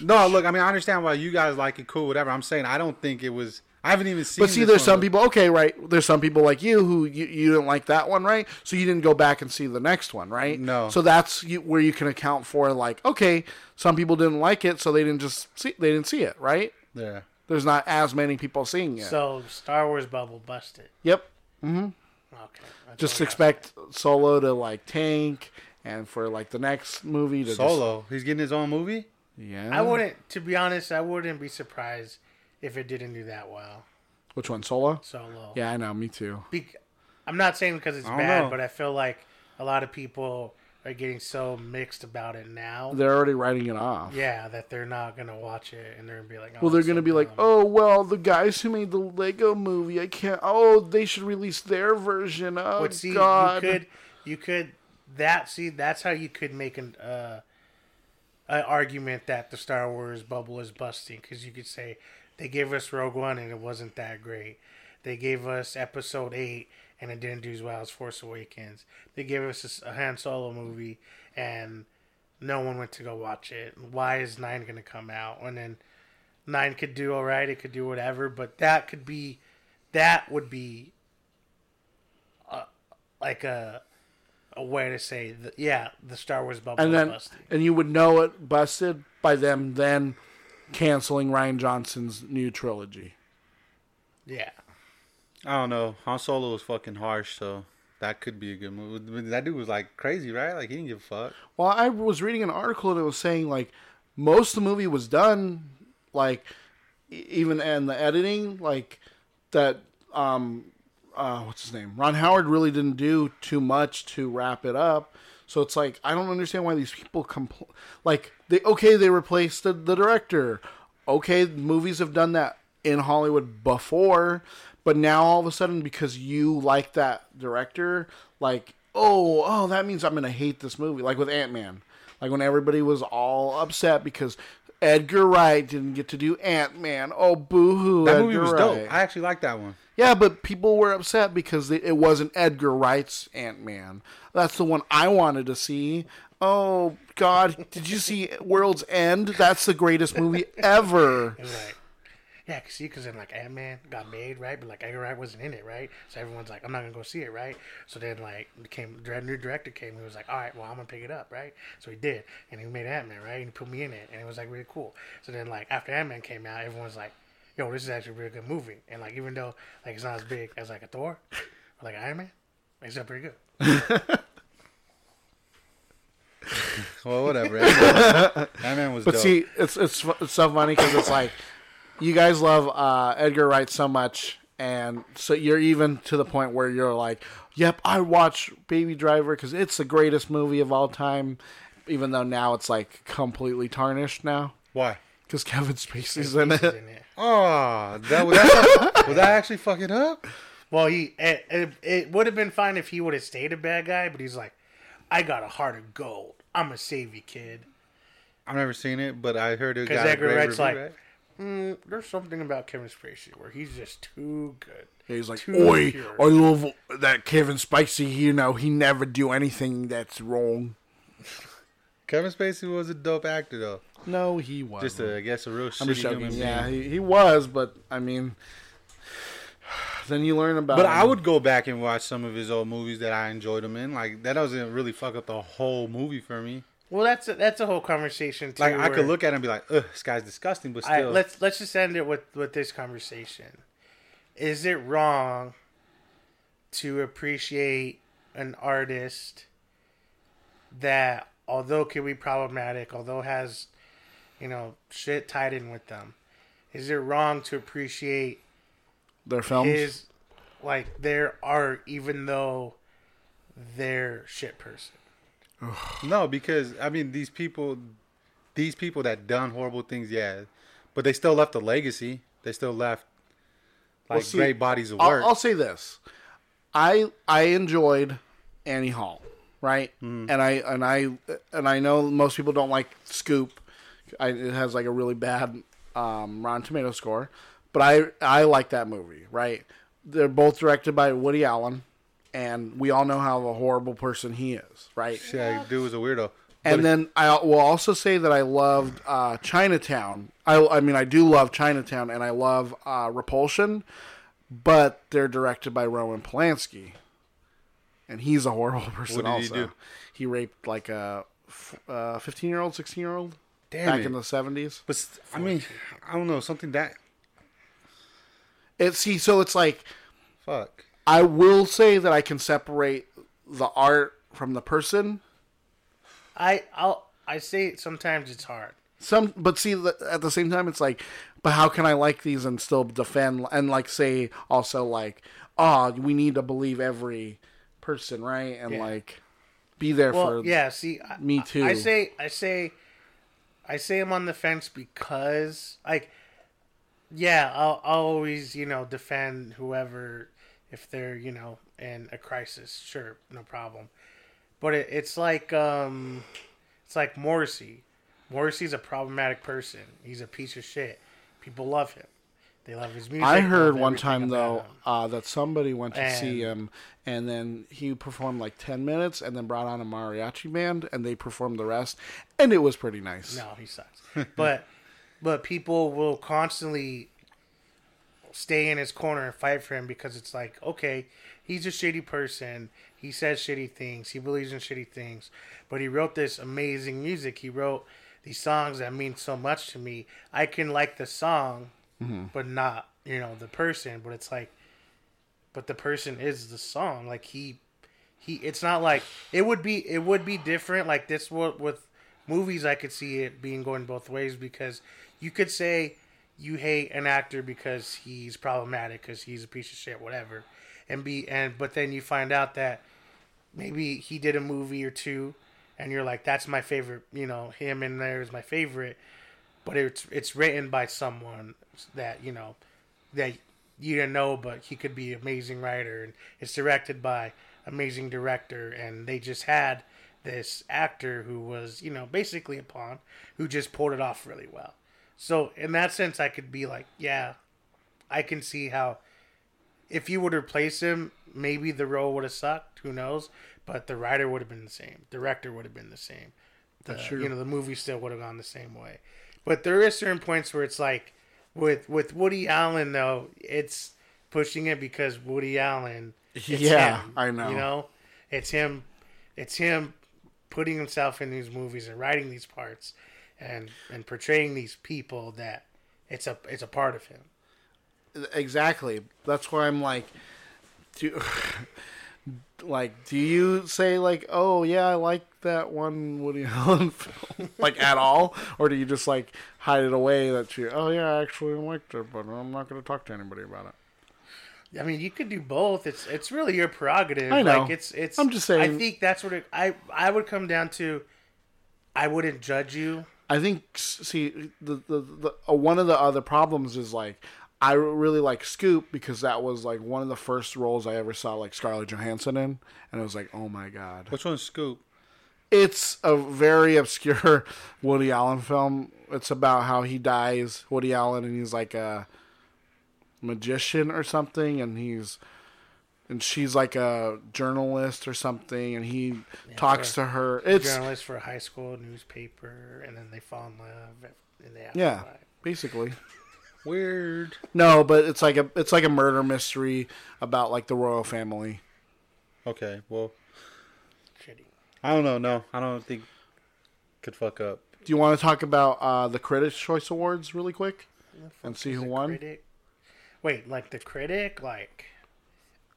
no, look, I mean, I understand why you guys like it, cool, whatever. I'm saying I don't think it was. I haven't even seen. But see, this there's one, some but... people. Okay, right. There's some people like you who you, you didn't like that one, right? So you didn't go back and see the next one, right? No. So that's you, where you can account for, like, okay, some people didn't like it, so they didn't just see they didn't see it, right? Yeah. There's not as many people seeing it. So, Star Wars bubble busted. Yep. Mm-hmm. Okay. Just expect Solo to, like, tank, and for, like, the next movie to Solo? Just... He's getting his own movie? Yeah. I wouldn't, to be honest, I wouldn't be surprised if it didn't do that well. Which one, Solo? Solo. Yeah, I know, me too. Be- I'm not saying because it's bad, know. but I feel like a lot of people are getting so mixed about it now. They're already writing it off. Yeah, that they're not going to watch it, and they're going to be like, oh, well, they're going to be dumb. like, oh, well, the guys who made the Lego movie, I can't, oh, they should release their version. Oh, but see, God. You could, you could, that, see, that's how you could make an, uh, an argument that the Star Wars bubble is busting, because you could say, they gave us Rogue One, and it wasn't that great. They gave us Episode eight, and it didn't do as well as Force Awakens. They gave us a Han Solo movie, and no one went to go watch it. Why is nine going to come out? And then nine could do all right. It could do whatever. But that could be, that would be a, like a a way to say, that, yeah, the Star Wars bubble and then, was busted. And you would know it busted by them then canceling Rian Johnson's new trilogy. Yeah. I don't know. Han Solo was fucking harsh, so that could be a good movie. That dude was, like, crazy, right? Like, he didn't give a fuck. Well, I was reading an article, and it was saying, like, most of the movie was done, like, even in the editing, like, that, um, uh, what's his name? Ron Howard really didn't do too much to wrap it up. So it's like, I don't understand why these people, compl- like, they okay, they replaced the, the director. Okay, movies have done that in Hollywood before. But now all of a sudden, because you like that director, like, oh, oh, that means I'm going to hate this movie. Like with Ant Man. Like when everybody was all upset because Edgar Wright didn't get to do Ant Man. Oh, boo-hoo, Edgar Wright. That movie was dope. I actually liked that one. Yeah, but people were upset because it wasn't Edgar Wright's Ant Man. That's the one I wanted to see. Oh, God, did you see World's End? That's the greatest movie ever. Right. Yeah, cause see, because then, like, Ant Man got made, right? But, like, Edgar Wright wasn't in it, right? So everyone's like, I'm not going to go see it, right? So then, like, came, the new director came. He was like, all right, well, I'm going to pick it up, right? So he did. And he made Ant Man, right? And he put me in it. And it was, like, really cool. So then, like, after Ant Man came out, everyone's like, yo, this is actually a really good movie. And, like, even though, like, it's not as big as, like, a Thor or, like, Iron Man, it's still pretty good. Well, whatever. Iron Man was but dope. But, see, it's, it's, it's so funny because it's like, you guys love uh, Edgar Wright so much, and so you're even to the point where you're like, yep, I watch Baby Driver because it's the greatest movie of all time, even though now it's, like, completely tarnished now. Why? Because Kevin Spacey's in it. in it. Oh, that, was, that, was that actually fucking up? Well, he it, it, it would have been fine if he would have stayed a bad guy, but he's like, I got a heart of gold. I'm going to save you, kid. I've never seen it, but I heard it got a great review, like, right? Mm, there's something about Kevin Spacey where he's just too good. Yeah, he's like, oi, pure. I love that Kevin Spacey, you know, he never do anything that's wrong. Kevin Spacey was a dope actor, though. No, he wasn't. Just, a, I guess, a real I'm shitty joking, human yeah, being. Yeah, he, he was, but, I mean, then you learn about But him. I would go back and watch some of his old movies that I enjoyed him in. Like, that doesn't really fuck up the whole movie for me. Well, that's a, that's a whole conversation, too. Like, I could look at him and be like, ugh, this guy's disgusting, but still. I, let's, let's just end it with, with this conversation. Is it wrong to appreciate an artist that, although can be problematic, although has, you know, shit tied in with them, is it wrong to appreciate their films? His, like, their art, even though they're shit person. No, because, I mean, these people, these people that done horrible things, yeah, but they still left a legacy. They still left, like, well, see, great bodies of work. I'll, I'll say this. I I enjoyed Annie Hall, right? Mm. And I and I and I know most people don't like Scoop. I, it has, like, a really bad um, Rotten Tomato score. But I, I like that movie, right? They're both directed by Woody Allen. And we all know how a horrible person he is, right? Yeah, dude was a weirdo. And but then I will also say that I loved uh, Chinatown. I, I mean, I do love Chinatown, and I love uh, Repulsion, but they're directed by Roman Polanski, and he's a horrible person. What did also, he do? He raped like a fifteen-year-old, sixteen-year-old back it. in the seventies. But I mean, I don't know, something that it's see, so it's like fuck. I will say that I can separate the art from the person. I I'll, I say sometimes it's hard. Some, but see, at the same time, it's like, but how can I like these and still defend and, like, say also, like, oh, we need to believe every person, right? And yeah. like be there well, for yeah. See, I, me too. I say I say I say I'm on the fence because, like, yeah, I'll, I'll always, you know, defend whoever. If they're, you know, in a crisis, sure, no problem. But it, it's like, um, it's like Morrissey. Morrissey's a problematic person. He's a piece of shit. People love him. They love his music. I heard one time, though, uh, that somebody went to and, see him, and then he performed like ten minutes and then brought on a mariachi band, and they performed the rest, and it was pretty nice. No, he sucks. but, but people will constantly stay in his corner and fight for him because it's like, okay, he's a shitty person. He says shitty things. He believes in shitty things. But he wrote this amazing music. He wrote these songs that mean so much to me. I can like the song, mm-hmm. but not, you know, the person. But it's like, but the person is the song. Like he, he. It's not like it would be. It would be different. Like this with movies, I could see it being going both ways because you could say. You hate an actor because he's problematic, because he's a piece of shit, whatever, and be and but then you find out that maybe he did a movie or two, and you're like, that's my favorite, you know, him in there is my favorite, but it's it's written by someone that you know that you didn't know, but he could be an amazing writer, and it's directed by amazing director, and they just had this actor who was, you know, basically a pawn who just pulled it off really well. So, in that sense, I could be like, yeah, I can see how if you would replace him, maybe the role would have sucked. Who knows? But the writer would have been the same. Director would have been the same. The, That's true. You know, the movie still would have gone the same way. But there is certain points where it's like, with with Woody Allen, though, it's pushing it because Woody Allen, it's yeah, him, I know. You know? It's him, it's him putting himself in these movies and writing these parts. And and portraying these people that it's a it's a part of him. Exactly. That's why I'm like, do, like, do you say like, oh yeah, I like that one Woody Allen film, like at all, or do you just like hide it away that you, oh yeah, I actually liked it, but I'm not going to talk to anybody about it. I mean, you could do both. It's it's really your prerogative. I know. Like, it's it's. I'm just saying. I think that's what it, I I would come down to. I wouldn't judge you. I think, see, the, the, the uh, one of the other problems is, like, I really like Scoop because that was, like, one of the first roles I ever saw, like, Scarlett Johansson in. And I was like, oh, my God. Which one's Scoop? It's a very obscure Woody Allen film. It's about how he dies, Woody Allen, and he's like a magician or something, and he's and she's like a journalist or something, and he yeah, talks to her. It's a journalist for a high school newspaper, and then they fall in love in the afterlife. Yeah, basically. Weird. No, but it's like a it's like a murder mystery about like the royal family. Okay, well. I don't know. No, I don't think could fuck up. Do you want to talk about uh, the Critics' Choice Awards really quick and see who won? Critic? Wait, like the critic, like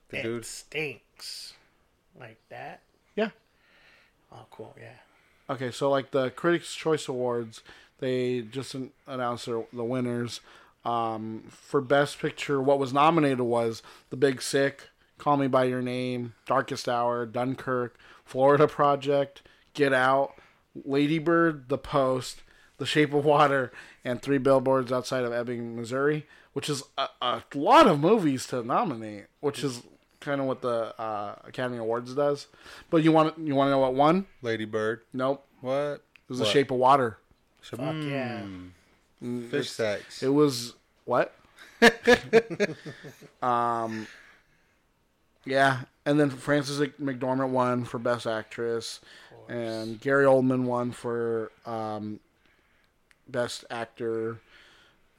the it dude stinks, like that? Yeah. Oh, cool. Yeah. Okay, so like the Critics' Choice Awards, they just announced their, the winners um, for Best Picture. What was nominated was The Big Sick, Call Me By Your Name, Darkest Hour, Dunkirk, Florida Project, Get Out, Lady Bird, The Post, The Shape of Water, and Three Billboards Outside of Ebbing, Missouri, which is a, a lot of movies to nominate, which is kind of what the uh, Academy Awards does. But you want you want to know what won? Lady Bird. Nope. What? It was what? The Shape of Water. Fuck mm. yeah. Fish sex. It was what? um. Yeah, and then Frances McDormand won for Best Actress, and Gary Oldman won for um, Best Actor.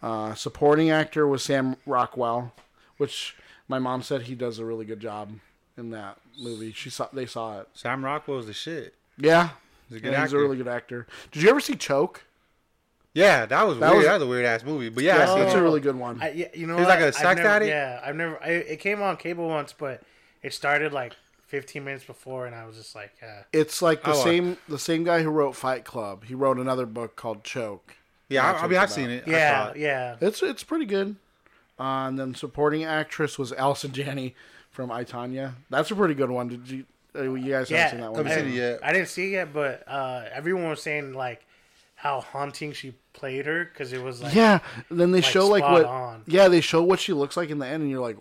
Uh, supporting actor was Sam Rockwell, which my mom said he does a really good job in that movie. She saw they saw it. Sam Rockwell's the shit. Yeah, he's a good yeah, actor. He's a really good actor. Did you ever see Choke? Yeah, that was that weird. Was, that was a weird ass movie, but yeah, oh, that's a really good one. I, yeah, you know, it's like a sex addict. Yeah, I've never. I, it came on cable once, but. It started like fifteen minutes before, and I was just like, uh, "It's like the oh, same uh, the same guy who wrote Fight Club. He wrote another book called Choke." Yeah, I, I mean, I've seen it. Yeah, it. yeah, it's it's pretty good. Uh, and then supporting actress was Allison Janney from I, Tonya. That's a pretty good one. Did you uh, you guys yeah, haven't seen that one? I haven't seen it yet. I didn't see it yet, but uh, everyone was saying like how haunting she played her because it was like yeah. And then they like, show like what on. yeah they show what she looks like in the end, and you're like.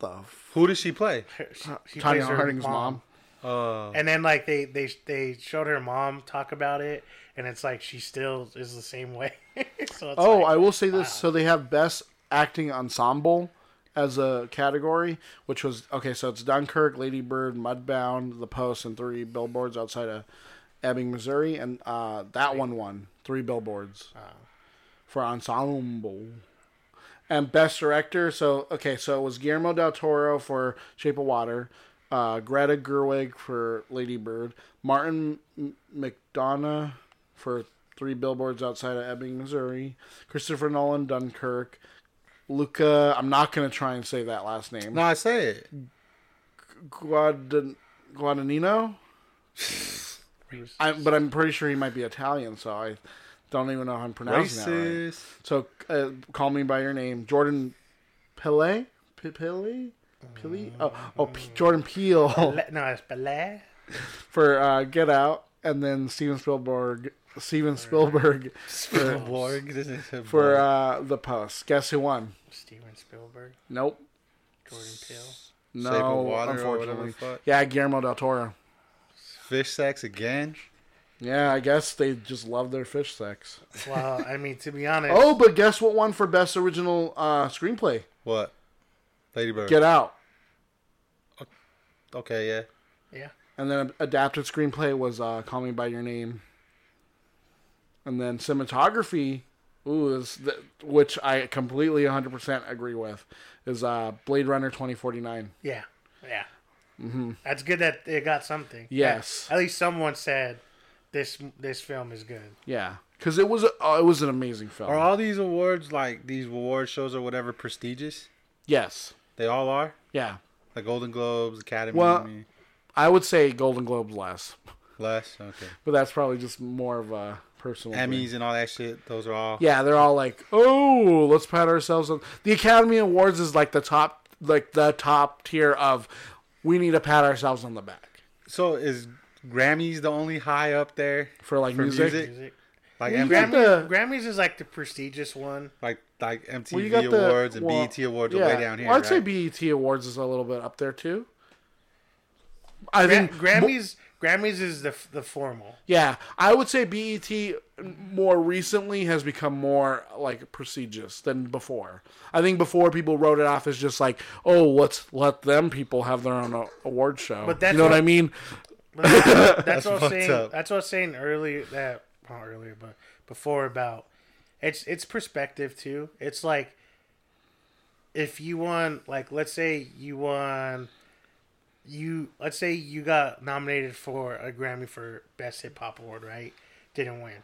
The f- Who does she play? Her, she, she Tanya plays her Harding's mom. mom. Uh, and then, like they, they they showed her mom talk about it, and it's like she still is the same way. so it's oh, like, I will say this: wow. So they have Best Acting Ensemble as a category, which was okay. So it's Dunkirk, Lady Bird, Mudbound, The Post, and Three Billboards Outside of Ebbing, Missouri, and uh, that one won Three Billboards uh, for ensemble. And Best Director, so, okay, so it was Guillermo del Toro for Shape of Water, uh, Greta Gerwig for Lady Bird, Martin McDonagh for Three Billboards Outside of Ebbing, Missouri, Christopher Nolan, Dunkirk, Luca, I'm not going to try and say that last name. No, I say it. Guad- Guadagnino? I, but I'm pretty sure he might be Italian, so I... Don't even know how I'm pronouncing Racist. that right. So, uh, Call Me By Your Name. Jordan Peele? Peele? Peele? Oh, oh P- Jordan Peele. Pele, no, it's Peele. For uh, Get Out. And then Steven Spielberg. Steven Spielberg. Spielberg. For, Spielberg. for uh, The Post. Guess who won? Steven Spielberg. Nope. Jordan Peele. No, Shape of Water, unfortunately. Yeah, Guillermo del Toro. Fish sex again? Yeah, I guess they just love their fish sex. Well, I mean, to be honest. Oh, but guess what won for Best Original uh, Screenplay? What? Lady Bird. Get Out. Okay, yeah. Yeah. And then Adapted Screenplay was uh, Call Me By Your Name. And then Cinematography, ooh, is the, which I completely one hundred percent agree with, is uh, Blade Runner twenty forty-nine. Yeah, yeah. Mm-hmm. That's good that it got something. Yes. Like, at least someone said... This this film is good. Yeah, because it was a, oh, it was an amazing film. Are all these awards like these award shows or whatever prestigious? Yes, they all are. Yeah, like Golden Globes, Academy. Well, I would say Golden Globes less. Less, okay. But that's probably just more of a personal. Emmys thing. And all that shit. Those are all. Yeah, they're all like, oh, let's pat ourselves on. The Academy Awards is like the top, like the top tier of. We need to pat ourselves on the back. So is. Grammys the only high up there for like for music? music. Like well, M- Grammy, the, Grammys is like the prestigious one. Like like M T V well, Awards the, and well, B E T Awards yeah. are way down here. Well, I'd right? say B E T Awards is a little bit up there too. I Gra- think Grammys Grammys is the the formal. Yeah, I would say B E T more recently has become more like prestigious than before. I think before people wrote it off as just like, oh, let's let them people have their own award show. But that's you know what, what I mean. That's, that's what I was saying. Up. That's what I was saying earlier. That not earlier, but before about it's it's perspective too. It's like if you won, like let's say you won. You let's say you got nominated for a Grammy for Best Hip Hop Award, right? Didn't win,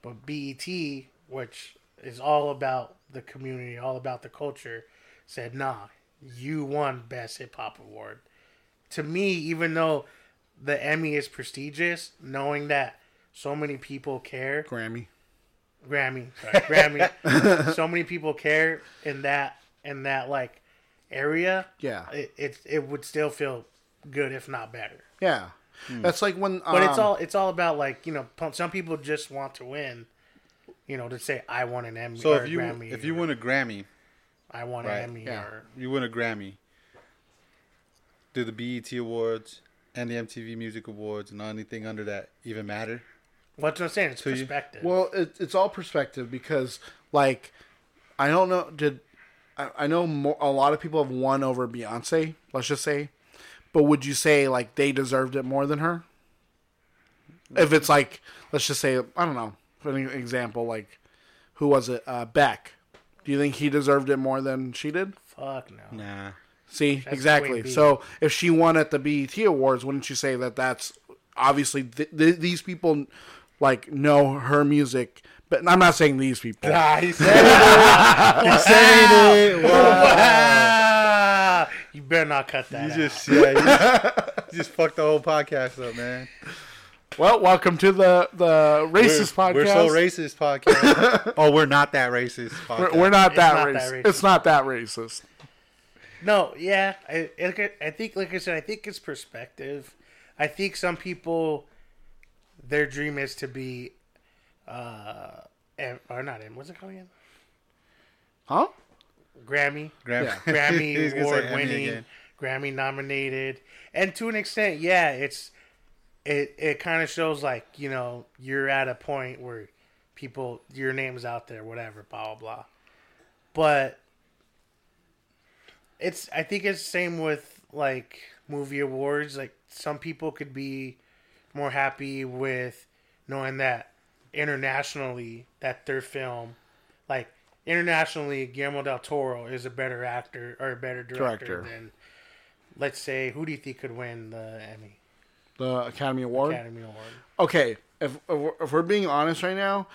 but B E T, which is all about the community, all about the culture, said, "Nah, you won Best Hip Hop Award." To me, even though the Emmy is prestigious, knowing that so many people care, Grammy, Grammy, sorry, Grammy, so many people care in that in that like area, yeah, it it, it would still feel good if not better. Yeah, mm. That's like when, um, but it's all it's all about like you know some people just want to win, you know, to say I won an Emmy. So or if you Grammy if you win a Grammy, I won right. an Emmy. Yeah. Or you win a Grammy. Do the B E T Awards and the M T V Music Awards and anything under that even matter? Well, that's what I'm saying. It's perspective. You? Well, it, it's all perspective because like I don't know did. I know more, a lot of people have won over Beyonce, let's just say. But would you say, like, they deserved it more than her? If it's, like, let's just say, I don't know, for an example, like, who was it? Uh, Beck. Do you think he deserved it more than she did? Fuck no. Nah. See, that's exactly. So, if she won at the B E T Awards, wouldn't you say that that's, obviously, th- th- these people, like, know her music. But I'm not saying these people. Nah, he said it. He said it. Wow. Wow. You better not cut that. You just out. yeah, you just, you just fucked the whole podcast up, man. Well, welcome to the, the racist we're, podcast. We're so racist podcast. Oh, we're not that racist podcast. We're, we're not, that, not racist. that racist. It's not that racist. No, yeah, I, I think, like I said, I think it's perspective. I think some people, their dream is to be. Uh, M, or not M. What's it called again? Huh? Grammy, Grammy, yeah. Grammy award-winning, Grammy nominated, and to an extent, yeah, it's it. It kind of shows like you know you're at a point where people your name's out there, whatever, blah blah blah. But it's I think it's the same with like movie awards. Like some people could be more happy with knowing that. Internationally that their film like internationally Guillermo del Toro is a better actor or a better director, director. than let's say who do you think could win the Emmy the Academy Award Academy Award okay if if we're being honest right now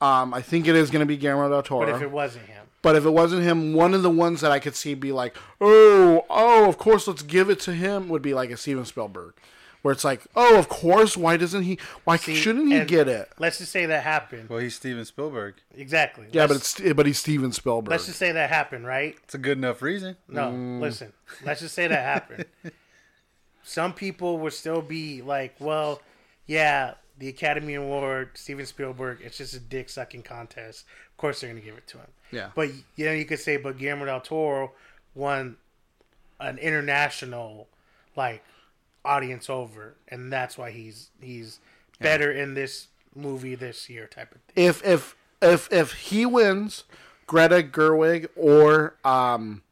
um I think it is going to be Guillermo del Toro but if it wasn't him but if it wasn't him one of the ones that I could see be like oh oh of course let's give it to him would be like a Steven Spielberg where it's like, oh, of course, why doesn't he, why See, shouldn't he get it? Let's just say that happened. Well, he's Steven Spielberg. Exactly. Yeah, let's, but it's but he's Steven Spielberg. Let's just say that happened, right? It's a good enough reason. No, mm. listen, let's just say that happened. Some people would still be like, well, yeah, the Academy Award, Steven Spielberg, it's just a dick-sucking contest. Of course they're going to give it to him. Yeah. But, you know, you could say, but Guillermo del Toro won an international, like, audience over, and that's why he's he's better yeah. in this movie this year type of thing. If if if if he wins, Greta Gerwig or um,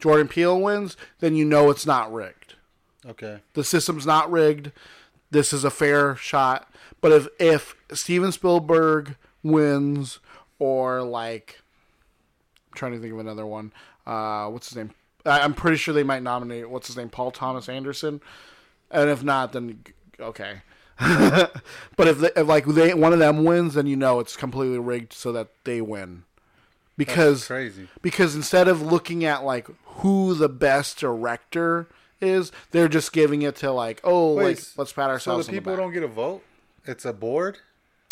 Jordan Peele wins, then you know it's not rigged. Okay, the system's not rigged. This is a fair shot. But if if Steven Spielberg wins or like, I'm trying to think of another one. Uh, what's his name? I, I'm pretty sure they might nominate. What's his name? Paul Thomas Anderson. And if not, then okay. But if, they, if like they, one of them wins, then you know it's completely rigged so that they win. Because that's crazy. Because instead of looking at like who the best director is, they're just giving it to like oh Wait, like let's pat ourselves. So the people on the back. Don't get a vote. It's a board.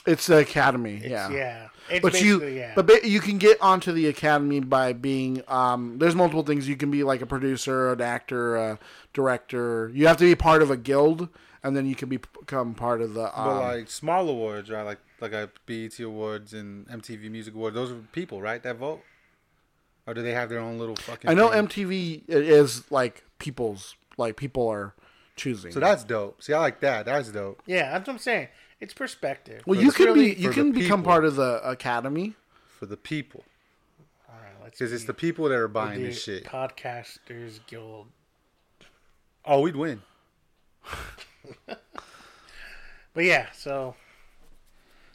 It's the Academy. It's, yeah, yeah. It's but you yeah. but you can get onto the Academy by being um. There's multiple things you can be like a producer, an actor. Uh, Director, you have to be part of a guild, and then you can be, become part of the. Um, but like small awards, right? Like like a B E T Awards and M T V Music Awards. Those are people, right? That vote, or do they have their own little fucking? I know thing? M T V is like people's, like people are choosing. So that's dope. See, I like that. That's dope. Yeah, that's what I'm saying. It's perspective. Well, for you can really, be you can become people. part of the academy for the people. All right, let's because it's the people that are buying the this shit. Podcasters Guild. Oh, we'd win. But yeah, so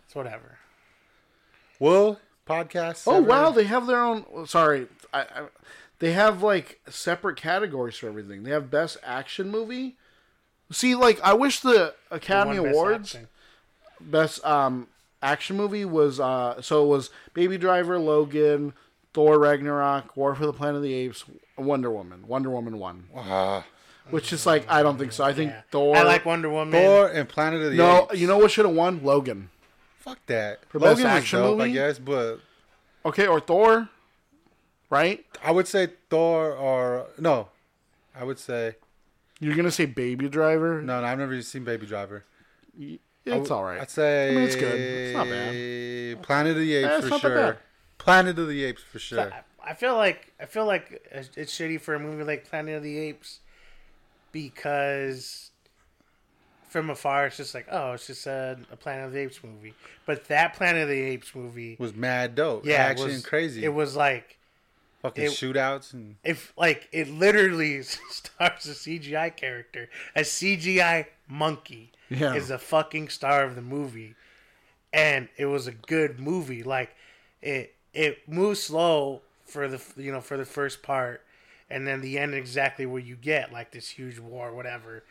it's whatever. Well, podcasts. Oh ever. Wow, they have their own. Sorry, I, I, they have like separate categories for everything. They have best action movie. See, like I wish the Academy the Awards best, best um, action movie was uh, so it was Baby Driver, Logan, Thor Ragnarok, War for the Planet of the Apes, Wonder Woman. Wonder Woman won. Uh. Which is like, I don't think so. I think yeah. Thor. I like Wonder Woman. Thor and Planet of the no, Apes. No, you know what should have won? Logan. Fuck that. For Logan best action dope, movie? I guess, but. Okay, or Thor. Right? I would say Thor or. No. I would say. You're going to say Baby Driver? No, no, I've never seen Baby Driver. It's w- all right. I'd say. I mean, it's good. It's not bad. Planet of the Apes yeah, for not sure. That bad. Planet of the Apes for sure. I feel like I feel like it's shitty for a movie like Planet of the Apes. Because from afar, it's just like, oh, it's just a, a Planet of the Apes movie. But that Planet of the Apes movie was mad dope. Yeah, action was, crazy. It was like fucking it, shootouts and if like it literally stars a C G I character, a C G I monkey yeah. is a fucking star of the movie, and it was a good movie. Like it, it moves slow for the you know for the first part. And then the end exactly where you get, like, this huge war, whatever.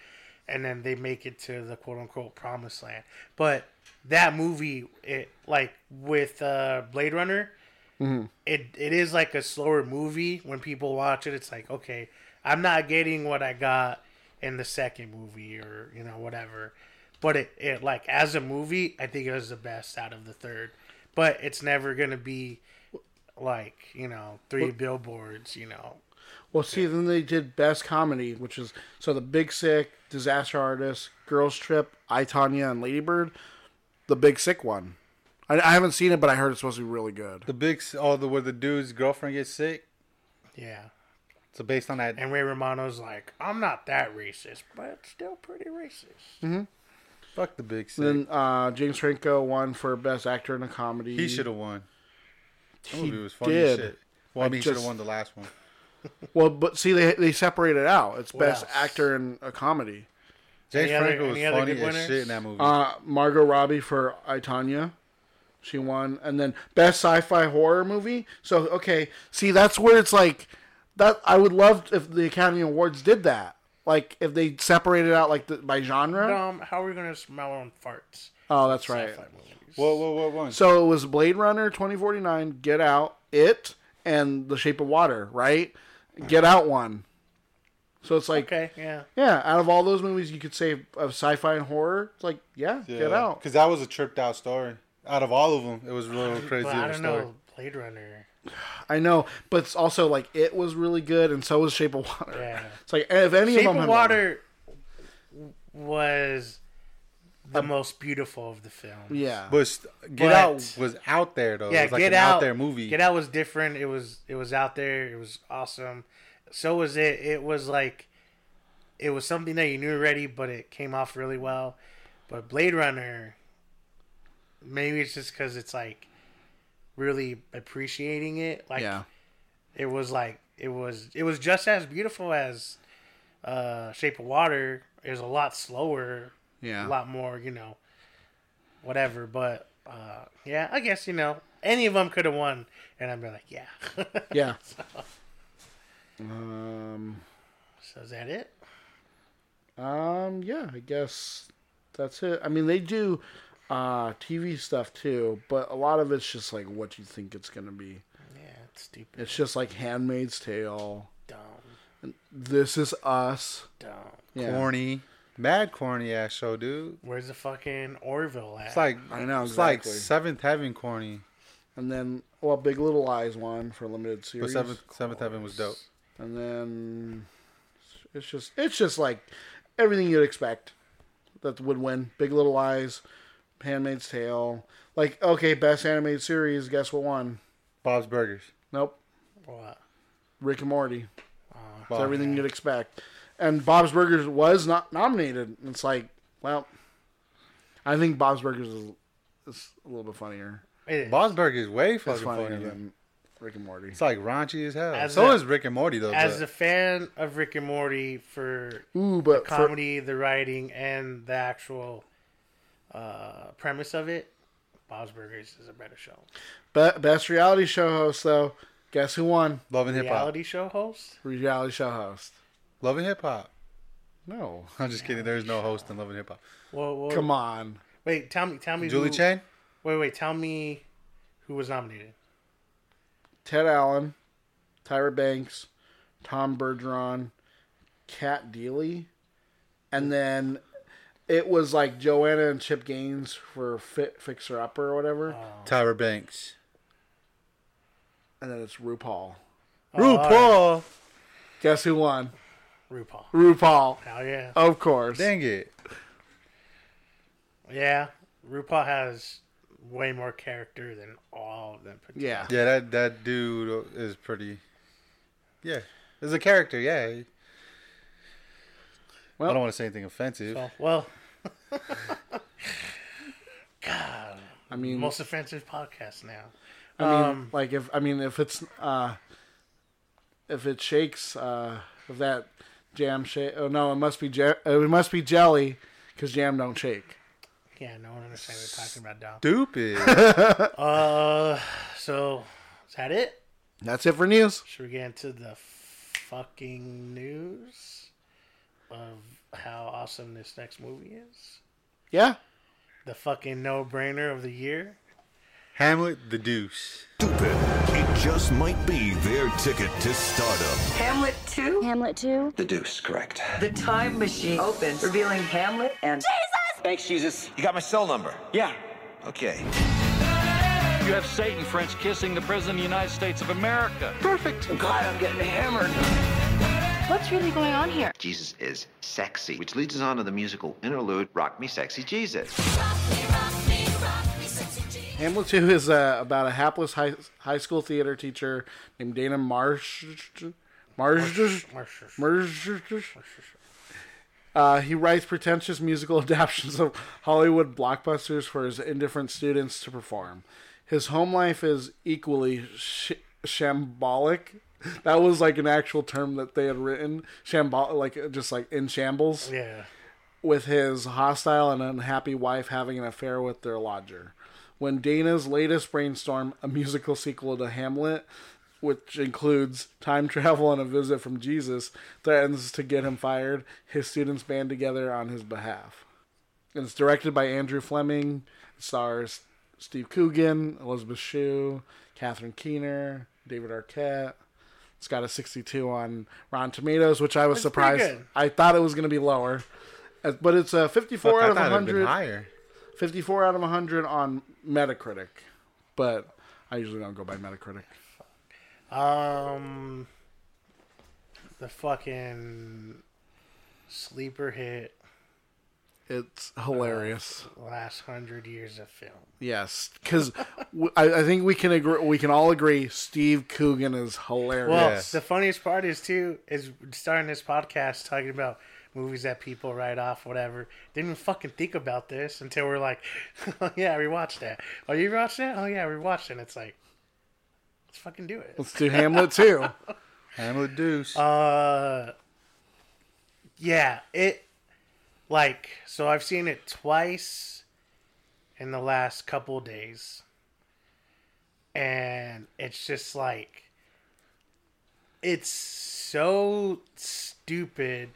And then they make it to the quote-unquote promised land. But that movie, it like, with uh, Blade Runner, mm-hmm. it it is, like, a slower movie. When people watch it, it's like, okay, I'm not getting what I got in the second movie or, you know, whatever. But, it, it like, as a movie, I think it was the best out of the third. But it's never going to be, like, you know, three what? billboards, you know. Well, see, yeah. then they did Best Comedy, which is, so The Big Sick, Disaster Artist, Girls Trip, I, Tonya, and Lady Bird. The Big Sick one. I, I haven't seen it, but I heard it's supposed to be really good. The Big, oh, the, where the dude's girlfriend gets sick? Yeah. So based on that. And Ray Romano's like, I'm not that racist, but still pretty racist. Mm-hmm. Fuck The Big Sick. Then uh, James Franco won for Best Actor in a Comedy. He should have won. That movie was funny as shit. Well, I mean, just, he should have won the last one. Well, but see, they they separate it out. It's what best else? Actor in a comedy. James Franco was funny as winners? shit in that movie. Uh, Margot Robbie for I, Tonya. She won. And then best sci-fi horror movie. So, okay. See, that's where it's like, that. I would love if the Academy Awards did that. Like, if they separated out like the, by genre. Um, how are we going to smell our own farts? Oh, that's right. Whoa, whoa, whoa, whoa. So it was Blade Runner, twenty forty-nine, Get Out, It, and The Shape of Water, right? Get Out one. So it's like, okay, yeah. Yeah, out of all those movies you could say of sci-fi and horror, it's like, yeah, yeah. Get Out. Because that was a tripped out story. Out of all of them, it was really crazy. But I don't story. know, Blade Runner. I know, but it's also like, it was really good, and so was Shape of Water. Yeah. It's like, if any Shape of them. Shape of Water one. was the um, most beautiful of the films. Yeah. But Get but, Out was out there though. Yeah, it was like Get an Out, out there movie. Get Out was different. It was it was out there. It was awesome. So was it. It was like it was something that you knew already, but it came off really well. But Blade Runner, maybe it's just because it's like really appreciating it. Like yeah. it was like it was it was just as beautiful as uh, Shape of Water. It was a lot slower. Yeah. A lot more, you know, whatever. But, uh, yeah, I guess, you know, any of them could have won. And I'd be like, yeah. Yeah. So, um, so is that it? Um, yeah, I guess that's it. I mean, they do uh, T V stuff, too. But a lot of it's just, like, what you think it's going to be. Yeah, it's stupid. It's just, like, Handmaid's Tale. Dumb. This Is Us. Dumb. Yeah. Corny. Mad corny ass show, dude. Where's the fucking Orville at? It's like I know. It's exactly. like Seventh Heaven corny. And then, well, Big Little Lies won for limited series. But Seventh Seventh Heaven was dope. And then it's just it's just like everything you'd expect that would win. Big Little Lies, Handmaid's Tale. Like okay, best animated series. Guess what won? Bob's Burgers. Nope. What? Rick and Morty. Oh, it's everything man. you'd expect. and Bob's Burgers was not nominated. It's like, well, I think Bob's Burgers is, is a little bit funnier. Bob's Burgers is way fucking funnier, funnier than Rick and Morty. It's like raunchy as hell. As so a, is Rick and Morty though. As but. a fan of Rick and Morty for Ooh, but the comedy, for... the writing, and the actual uh, premise of it, Bob's Burgers is a better show. But best reality show host though, guess who won? Love and Hip Hop. Reality show host. Reality show host. Love and Hip Hop. No, I'm just kidding. There's no host in Love and Hip Hop. Well, well, come on. Wait, tell me, tell me. Julie who, Chen. Wait, wait. Tell me who was nominated. Ted Allen, Tyra Banks, Tom Bergeron, Kat Deely, and then it was like Joanna and Chip Gaines for Fit Fixer Upper or whatever. Oh. Tyra Banks, and then it's RuPaul. Oh, RuPaul. Right. Guess who won? RuPaul. RuPaul. Hell yeah. Of course. Dang it. Yeah. RuPaul has way more character than all of them put together. Yeah. Yeah, that, that dude is pretty... Yeah. There's a character, yeah. Well, I don't want to say anything offensive. So, well. God. I mean... Most offensive podcast now. I mean, um, like, if... I mean, if it's... Uh, if it shakes... Uh, Of that jam shake. Oh no! It must be jam. It must be jelly, because jam don't shake. Yeah, no one understands what we're talking about now. Stupid. uh, so is that it? That's it for news. Should we get into the fucking news of how awesome this next movie is? Yeah. The fucking no-brainer of the year. Hamlet the Deuce. Stupid. It just might be their ticket to stardom. Hamlet two? Hamlet two? The Deuce, correct. The time machine opens, revealing Hamlet and... Jesus! Thanks, Jesus. You got my cell number? Yeah. Okay. You have Satan French kissing the President of the United States of America. Perfect. I'm glad I'm getting hammered. What's really going on here? Jesus is sexy, which leads us on to the musical interlude, Rock Me Sexy Jesus. Rock me, rock me, rock me sexy Jesus. Hamlet two is uh, about a hapless high, high school theater teacher named Dana Marsh. Marsh. Marsh. Uh, he writes pretentious musical adaptations of Hollywood blockbusters for his indifferent students to perform. His home life is equally sh- shambolic. That was like an actual term that they had written. Shambolic, like just like in shambles. Yeah. With his hostile and unhappy wife having an affair with their lodger. When Dana's latest brainstorm, a musical sequel to Hamlet, which includes time travel and a visit from Jesus, threatens to get him fired, his students band together on his behalf. It's directed by Andrew Fleming, stars Steve Coogan, Elizabeth Shue, Catherine Keener, David Arquette. It's got a sixty-two on Rotten Tomatoes, which I was That's surprised. I thought it was going to be lower, but it's a fifty-four Look, out of one hundred. I thought it would have been higher. fifty-four out of one hundred on Metacritic, but I usually don't go by Metacritic. Um, the fucking sleeper hit. It's hilarious. The last hundred years of film. Yes, because I, I think we can agree. We can all agree. Steve Coogan is hilarious. Well, yes. The funniest part is too is starting this podcast talking about movies that people write off, whatever. Didn't even fucking think about this until we're like, oh yeah, I rewatched that. Oh, you rewatched that? Oh yeah, I rewatched it. And it's like, let's fucking do it. Let's do Hamlet two. Hamlet Deuce. Uh, yeah, it, like, so I've seen it twice in the last couple days. And it's just like, it's so stupid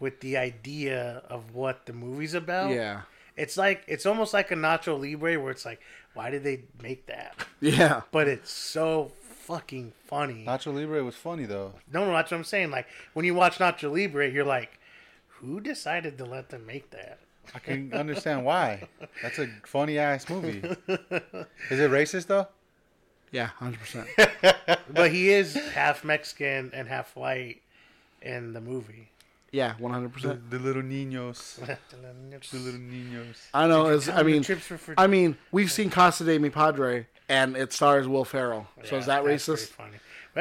with the idea of what the movie's about. Yeah. It's like, it's almost like a Nacho Libre where it's like, why did they make that? Yeah. But it's so fucking funny. Nacho Libre was funny though. No, no, that's what I'm saying. Like when you watch Nacho Libre, you're like, who decided to let them make that? I can understand why. That's a funny ass movie. Is it racist though? Yeah, one hundred percent. But he is half Mexican and half white in the movie. Yeah, one hundred percent. The little niños, the little niños. I know. It's, I mean, for, for... I mean, we've seen Casa de Mi Padre, and it stars Will Ferrell. So yeah, is that racist? Funny.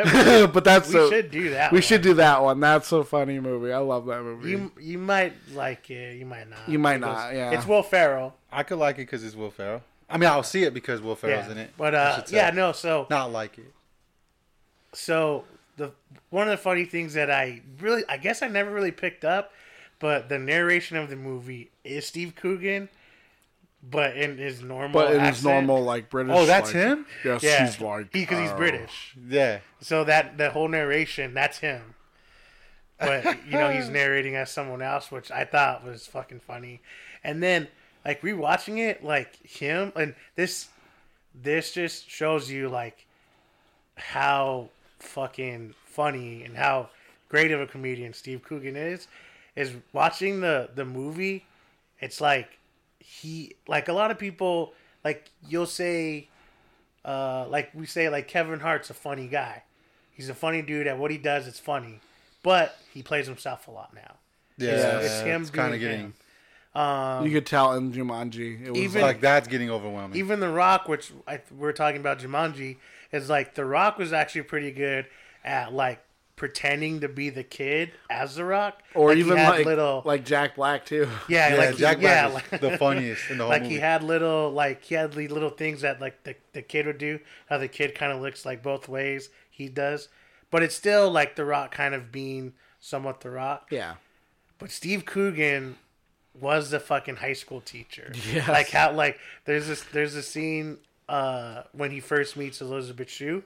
That but that's we a, should do that. We one. should do that one. That's a funny movie. I love that movie. You you might like it. You might not. You might not. Yeah, it's Will Ferrell. I could like it because it's Will Ferrell. I mean, I'll see it because Will Ferrell's yeah. in it. But uh, yeah, no. So not like it. So the one of the funny things that I really, I guess I never really picked up, but the narration of the movie is Steve Coogan. But in his normal But in accent. his normal, like, British. Oh, that's like, him? Yes, yeah. he's like... Because he, he's uh, British. Yeah. So that the whole narration, that's him. But, you know, he's narrating as someone else, which I thought was fucking funny. And then, like, rewatching it, like, him... And this this just shows you, like, how fucking funny and how great of a comedian Steve Coogan is. Is watching the, the movie, it's like... He, like a lot of people, like you'll say, uh, like we say, like Kevin Hart's a funny guy. He's a funny dude at what he does. It's funny, but he plays himself a lot now. Yeah. So it's him it's kind of getting, him. um, you could tell in Jumanji. It was even, like that's getting overwhelming. Even The Rock, which I, we're talking about Jumanji is like The Rock was actually pretty good at like, pretending to be the kid as The Rock, or like even like little, like Jack Black too. Yeah, yeah like Jack he, Black yeah, was the funniest in the whole like movie. He had little, like he had little things that like the, the kid would do. How the kid kind of looks like both ways he does, but it's still like The Rock kind of being somewhat The Rock. Yeah, but Steve Coogan was the fucking high school teacher. Yeah, like how like there's this there's a scene uh, when he first meets Elizabeth Shue.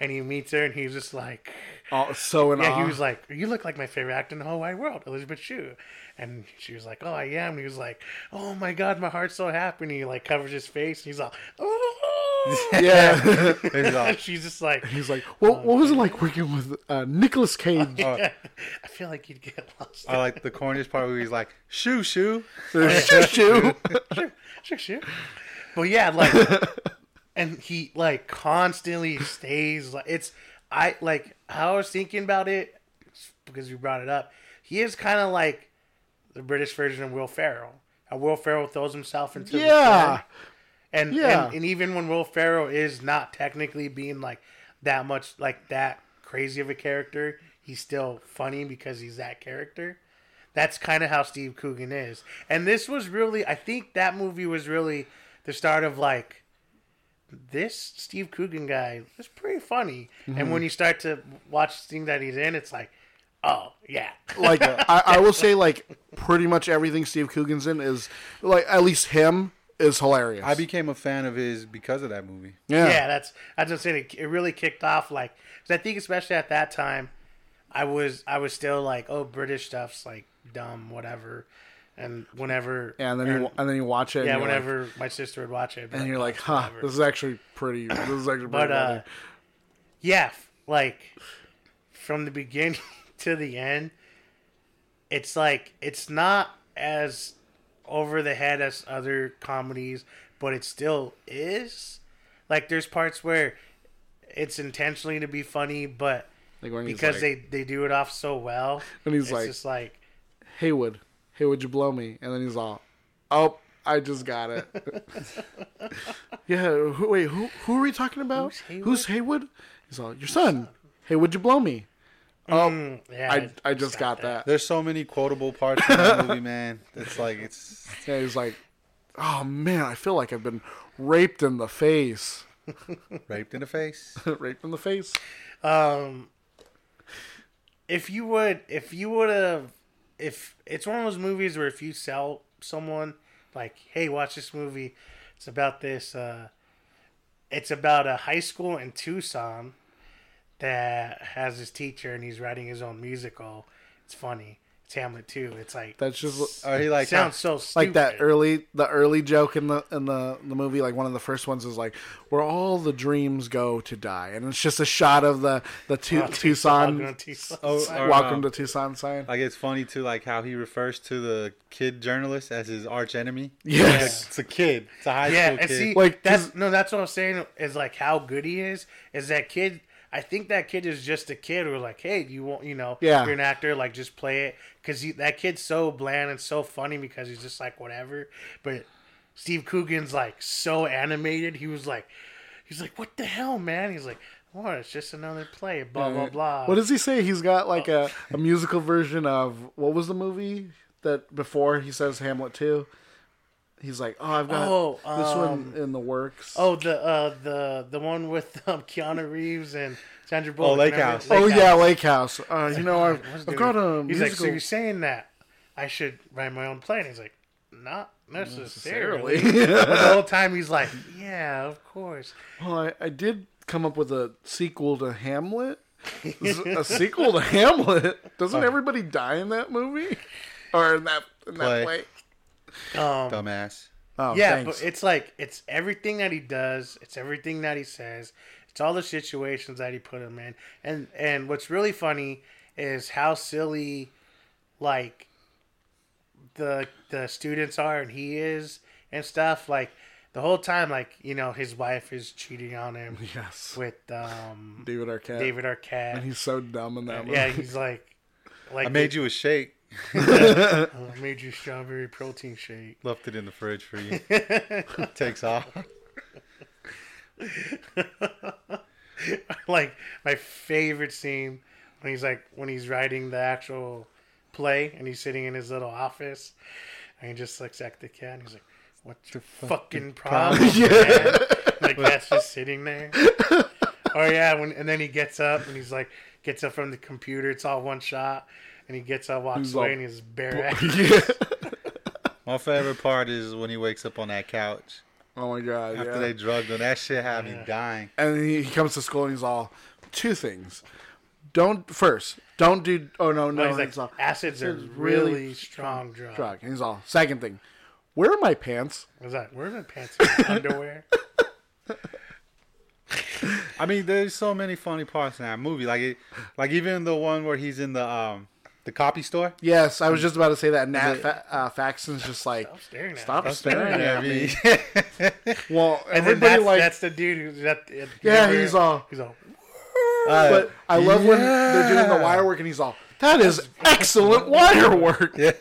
And he meets her, and he's just like, oh, so in yeah. Awe. He was like, "You look like my favorite actor in the whole wide world, Elizabeth Shue." And she was like, "Oh, I am." And he was like, "Oh my God, my heart's so happy." And he like covers his face, and he's like, "Oh, yeah." And she's just like, he's like, "What? Well, oh, what was it like working with uh, Nicolas Cage?" Yeah. I feel like you'd get lost. I like the corniest part where he's like, "Shoo, shoo, shoo, shoo, shoo, shoo." But yeah, like. And he like constantly stays like it's I like how I was thinking about it because you brought it up. He is kind of like the British version of Will Ferrell. How Will Ferrell throws himself into yeah, the and, yeah. and and even when Will Ferrell is not technically being like that much like that crazy of a character, he's still funny because he's that character. That's kind of how Steve Coogan is. And this was really, I think that movie was really the start of like. This Steve Coogan guy is pretty funny. Mm-hmm. And when you start to watch the thing that he's in, it's like, oh, yeah. Like, I, I will say, like, pretty much everything Steve Coogan's in is, like, at least him is hilarious. I became a fan of his because of that movie. Yeah, yeah that's, I was just saying, it, it really kicked off, like, because I think especially at that time, I was, I was still like, oh, British stuff's, like, dumb, whatever. And whenever, yeah, and then and, you and then you watch it, yeah. And whenever like, my sister would watch it, and you're like, "Huh, whatever. This is actually pretty. This is actually pretty." But uh, yeah, like from the beginning to the end, it's like it's not as over the head as other comedies, but it still is. Like there's parts where it's intentionally to be funny, but like because like, they they do it off so well, and he's it's like, just like Haywood. Hey, would you blow me? And then he's all, oh, I just got it. yeah, who, wait, who who are we talking about? Who's Haywood? Who's Haywood? He's all, your son. Hey, would you blow me? Mm, oh, yeah, I, I just got, got that. that. There's so many quotable parts in that movie, man. It's like, it's... Yeah, he's like, oh, man, I feel like I've been raped in the face. Raped in the face? Raped in the face. Um, If you would, if you would have... If it's one of those movies where if you sell someone like, hey, watch this movie. It's about this. Uh, it's about a high school in Tucson that has his teacher and he's writing his own musical. It's funny. It's Hamlet too. It's like that's just are he like sounds so stupid. Like that early the early joke in the in the, the movie, like one of the first ones is like where all the dreams go to die, and it's just a shot of the the tu- oh, Tucson welcome to Tucson, oh, or, welcome uh, to Tucson sign. Like it's funny too, like how he refers to the kid journalist as his arch enemy. Yes, like, it's a kid. It's a high yeah, school and kid. See, like that's no, that's what I'm saying is like how good he is. Is that kid? I think that kid is just a kid who's like, hey, you won't, you know, yeah. you're an actor, like just play it. Because that kid's so bland and so funny because he's just like, whatever. But Steve Coogan's like so animated. He was like, he's like, what the hell, man? He's like, Well, it's just another play, blah, yeah. blah, blah. What does he say? He's got like oh. a, a musical version of, what was the movie that before he says Hamlet two? He's like, oh, I've got oh, this um, one in the works. Oh, the uh, the the one with um, Keanu Reeves and Sandra Bullock. Oh, Lake House. Lake oh, House. yeah, Lake House. Uh, you know, I've, I've got a He's musical. Like, so you're saying that I should write my own play? And he's like, not necessarily. necessarily. But the whole time he's like, yeah, of course. Well, I, I did come up with a sequel to Hamlet. a sequel to Hamlet? Doesn't oh. everybody die in that movie? Or in that, in that play? Um, Dumbass. Oh, yeah, thanks. But it's like, it's everything that he does. It's everything that he says. It's all the situations that he put him in. And and what's really funny is how silly, like, the the students are and he is and stuff. Like, the whole time, like, you know, his wife is cheating on him. Yes. With um, David Arquette. David Arquette. And he's so dumb in that movie. Yeah, he's like, like I made you a shake. I made you strawberry protein shake. Left it in the fridge for you. Takes off. Like my favorite scene when he's like when he's writing the actual play and he's sitting in his little office and he just looks at the cat and he's like, "What's your fucking problem?" Yeah. Man? Like that's just sitting there. Oh yeah, when and then he gets up and he's like gets up from the computer. It's all one shot. And he gets up, walks he's away, like, and he's bare ass. Yeah. My favorite part is when he wakes up on that couch. Oh, my God, After yeah. they drugged him. That shit had yeah. me dying. And he comes to school, and he's all, two things. Don't, first, don't do, oh, no, no. no he's he's like, all, acids are really, really strong drug. drug. And he's all, second thing, where are my pants? What's that? Where are my pants? Underwear? I mean, there's so many funny parts in that movie. Like, it, like even the one where he's in the, um. The copy store? Yes, I was just about to say that. Nat fa- uh, Faxon's just like, stop staring at, stop staring at me. Well, and everybody then that's, like, that's the dude who's at the, at yeah, never, he's all, he's all, uh, but I love yeah. when they're doing the wire work and he's all, that is excellent wire work. Yeah.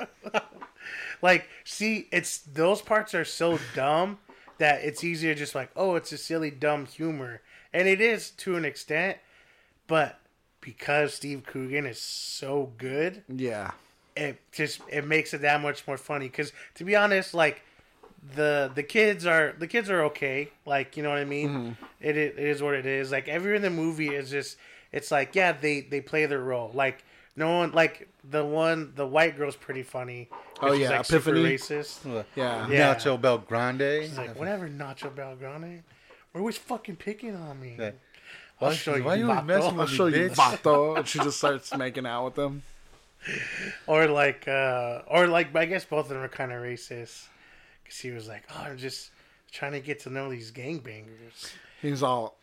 Like, see, it's those parts are so dumb that it's easier just like, oh, it's a silly, dumb humor. And it is to an extent, but because Steve Coogan is so good, yeah, it just it makes it that much more funny. Because to be honest, like the the kids are the kids are okay. Like you know what I mean. Mm-hmm. It, it is what it is. Like everyone in the movie is just it's like yeah they they play their role. Like no one like the one the white girl's pretty funny. Oh yeah, like, Epiphany. Super racist. Yeah. yeah, Nacho Belgrande. She's like whatever, Nacho Belgrande. We're always fucking picking on me. Yeah. I'll show you, Why vato. You I'll show you vato. And she just starts making out with them. Or like, uh, or like, I guess both of them are kind of racist. Because he was like, oh, I'm just trying to get to know these gangbangers. He's all,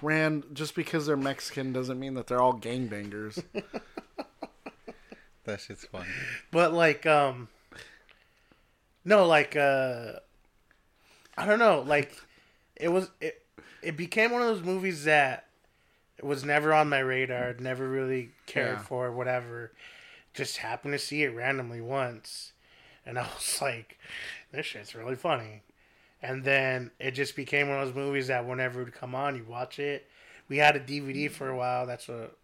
Rand, just because they're Mexican doesn't mean that they're all gangbangers. That shit's funny. But like, um, no, like, uh, I don't know. Like, it was, it, it became one of those movies that, it was never on my radar. Never really cared yeah. for whatever. Just happened to see it randomly once, and I was like, "This shit's really funny." And then it just became one of those movies that whenever it would come on, you watch it. We had a D V D for a while. That's what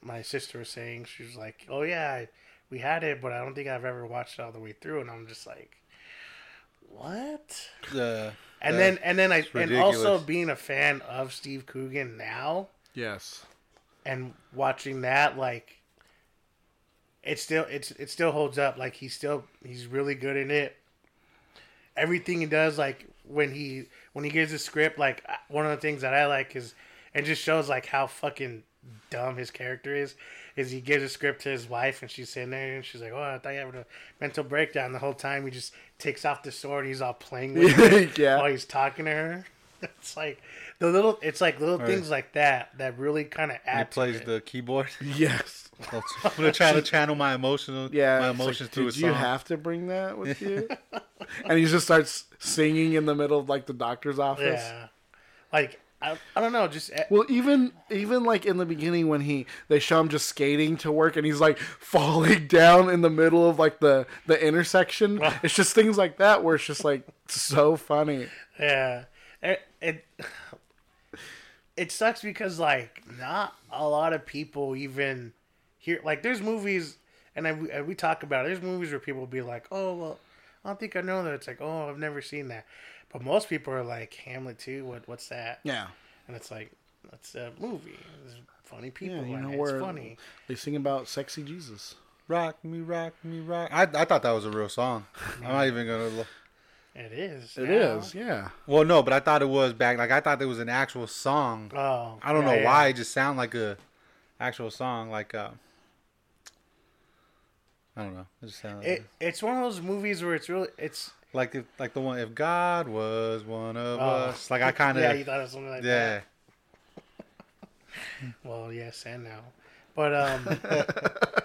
my sister was saying. She was like, "Oh yeah, we had it, but I don't think I've ever watched it all the way through." And I'm just like, "What?" Uh, and then and then I and also being a fan of Steve Coogan now. Yes, and watching that, like, it still it's it still holds up. Like he's still he's really good in it. Everything he does, like when he when he gives a script, like one of the things that I like is, and just shows like how fucking dumb his character is. Is he gives a script to his wife and she's sitting there and she's like, "Oh, I thought you had a mental breakdown." The whole time he just takes off the sword and he's all playing with it yeah. while he's talking to her. It's like the little. It's like little right. things like that that really kind of add. He plays it. The keyboard. Yes, I'm gonna try to channel my emotional. Yeah, my emotions like, through a song. Did you have to bring that with you? And he just starts singing in the middle of like the doctor's office. Yeah, like I, I don't know. Just well, even even like in the beginning when he they show him just skating to work and he's like falling down in the middle of like the the intersection. It's just things like that where it's just like so funny. Yeah. It, it, it sucks because, like, not a lot of people even hear, like, there's movies, and I, I, we talk about it, there's movies where people will be like, oh, well, I don't think I know that. It's like, oh, I've never seen that. But most people are like, Hamlet two, what, what's that? Yeah. And it's like, that's a movie. There's funny people. Yeah, you know, where it's funny. They sing about sexy Jesus. Rock me, rock me, rock. I I thought that was a real song. Yeah. I'm not even going to look. It is. It now. is, yeah. Well, no, but I thought it was back. Like, I thought it was an actual song. Oh. I don't yeah, know yeah. why. It just sounded like a actual song. Like, uh, I don't know. It just sounded it, like it. It's one of those movies where it's really, it's. Like, if, like the one, if God was one of oh. us. Like, I kind of. Yeah, you thought it was something like yeah. that. Yeah. Well, yes and no. But, um.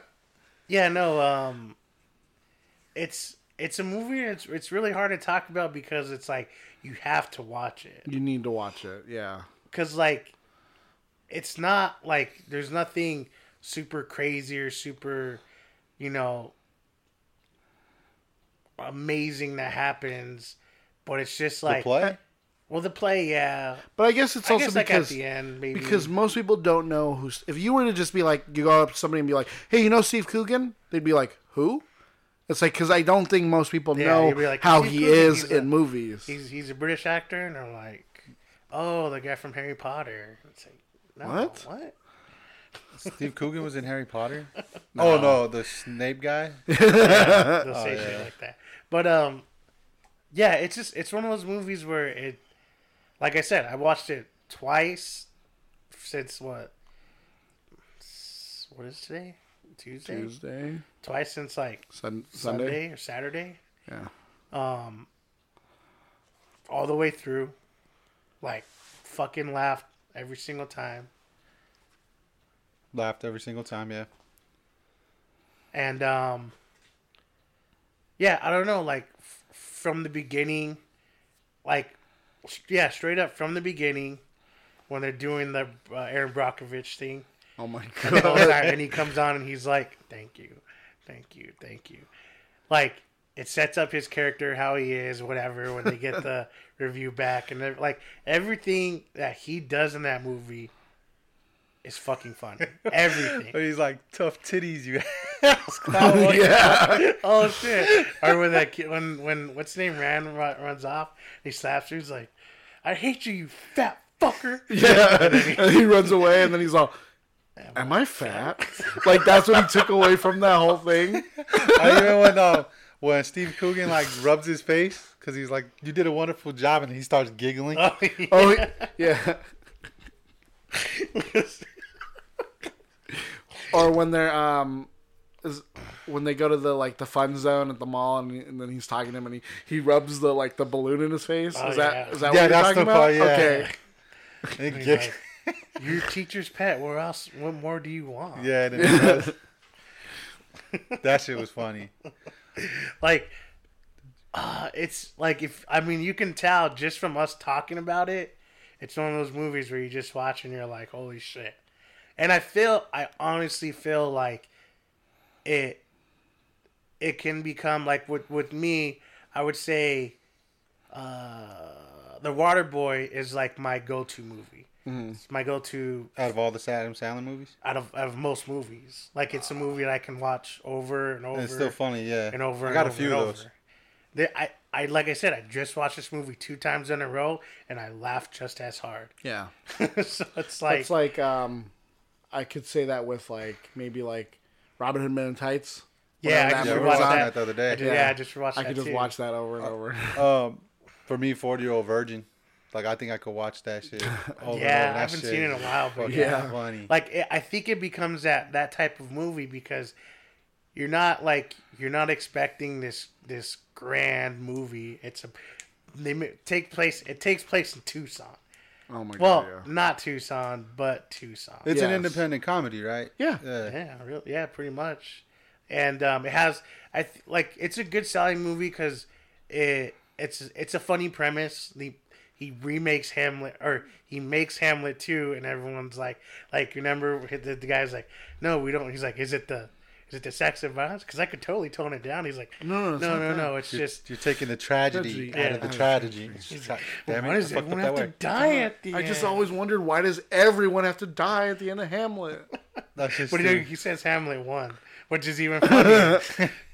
yeah, no, um. It's. It's a movie it's it's really hard to talk about because it's like you have to watch it. You need to watch it, yeah. Because, like, it's not like there's nothing super crazy or super, you know, amazing that happens, but it's just like... The play? Well, the play, yeah. But I guess it's I also guess because... Like at the end, maybe. Because most people don't know who's... If you were to just be like, you go up to somebody and be like, hey, you know Steve Coogan? They'd be like, who? It's like, because I don't think most people yeah, know like, how he Coogan? is he's in a, movies. He's he's a British actor, and they're like, oh, the guy from Harry Potter. It's like, no, what? What? Steve Coogan was in Harry Potter? No. Oh, no, the Snape guy? Yeah, they'll say oh, shit yeah. like that. But, um, yeah, it's just, it's one of those movies where it, like I said, I watched it twice since what? What is today? Tuesday, Tuesday, twice since like Sun- Sunday? Sunday or Saturday. Yeah. Um. All the way through, like, fucking laughed every single time. Laughed every single time, yeah. And um. Yeah, I don't know, like f- from the beginning, like, yeah, straight up from the beginning, when they're doing the uh, Aaron Brockovich thing. Oh my God. And he comes on and he's like, thank you, thank you, thank you. Like, it sets up his character, how he is, whatever, when they get the review back. And, like, everything that he does in that movie is fucking funny. Everything. He's like, tough titties, you ass. Oh, yeah. Oh, shit. Or when that kid, when, when what's his name, Rand runs off, he slaps her. He's like, I hate you, you fat fucker. Yeah. And then he, and he runs away and then he's all, Am, Am I fat? fat? Like, that's what he took away from that whole thing. I even when uh, when Steve Coogan, like, rubs his face because he's like, "You did a wonderful job," and he starts giggling. Oh yeah. Oh, yeah. Or when they're um, is, when they go to the like the fun zone at the mall, and, and then he's talking to him, and he, he rubs the like the balloon in his face. Oh, is that yeah. is that yeah, what you're talking about? Part, yeah. Okay. And he giggles. Your teacher's pet. Where else? What more do you want? Yeah, that, that shit was funny. Like, uh, it's like if I mean you can tell just from us talking about it. It's one of those movies where you just watch and you're like, holy shit. And I feel, I honestly feel like it. It can become like with with me. I would say, uh, The Waterboy is like my go-to movie. Mm-hmm. It's my go-to out of all the Adam Sandler movies. Out of out of most movies, like it's a movie that I can watch over and over. And it's still funny, yeah. And over, I got and over a few of those. They, I, I, like I said, I just watched this movie two times in a row, and I laughed just as hard. Yeah. So it's like it's like um, I could say that with like maybe like Robin Hood Men in Tights. Yeah, I just watched that the other day. I did, yeah. yeah, I just watched. I that could just too. watch that over and over. Um, for me, forty-year-old virgin. Like, I think I could watch that shit over yeah, and over. I haven't shit. seen it in a while, but yeah. yeah. Funny. Like, it, I think it becomes that, that type of movie because you're not, like, you're not expecting this this grand movie. It's a, they take place, it takes place in Tucson. Oh, my well, God, Well, yeah. not Tucson, but Tucson. It's yes. an independent comedy, right? Yeah. Yeah, yeah, real, yeah pretty much. And um, it has, I th- like, it's a good selling movie because it it's, it's a funny premise. The He remakes Hamlet, or he makes Hamlet two, and everyone's like, like remember the, the guy's like, no, we don't. He's like, is it the, Is it the sex and violence? Because I could totally tone it down. He's like, no, no, no, no, no. It's you're, just you're taking the tragedy, tragedy. out yeah. of the tragedy. He's like, well, why does everyone have to die at the end? I just always wondered, why does everyone have to die at the end of Hamlet? That's just but he, he says Hamlet won, which is even funnier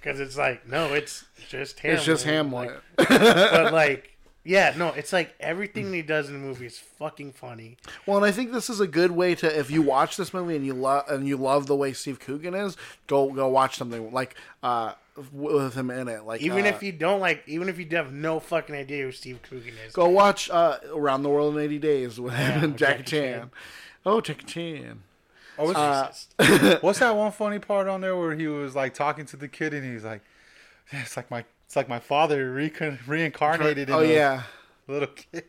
because it's like, no, it's just Hamlet. It's just Hamlet. Like, but like. Yeah, no, it's like everything he does in the movie is fucking funny. Well, and I think this is a good way to, if you watch this movie and you love and you love the way Steve Coogan is, go go watch something like uh, with him in it. Like even uh, if you don't like, even if you have no fucking idea who Steve Coogan is, go watch uh, Around the World in eighty Days with yeah, him and Jackie, Jackie Chan. Chan. Oh, Jackie Chan. Oh, what's, uh, what's that one funny part on there where he was like talking to the kid and he's like, it's like my. It's like my father re- reincarnated in oh, a yeah. little kid.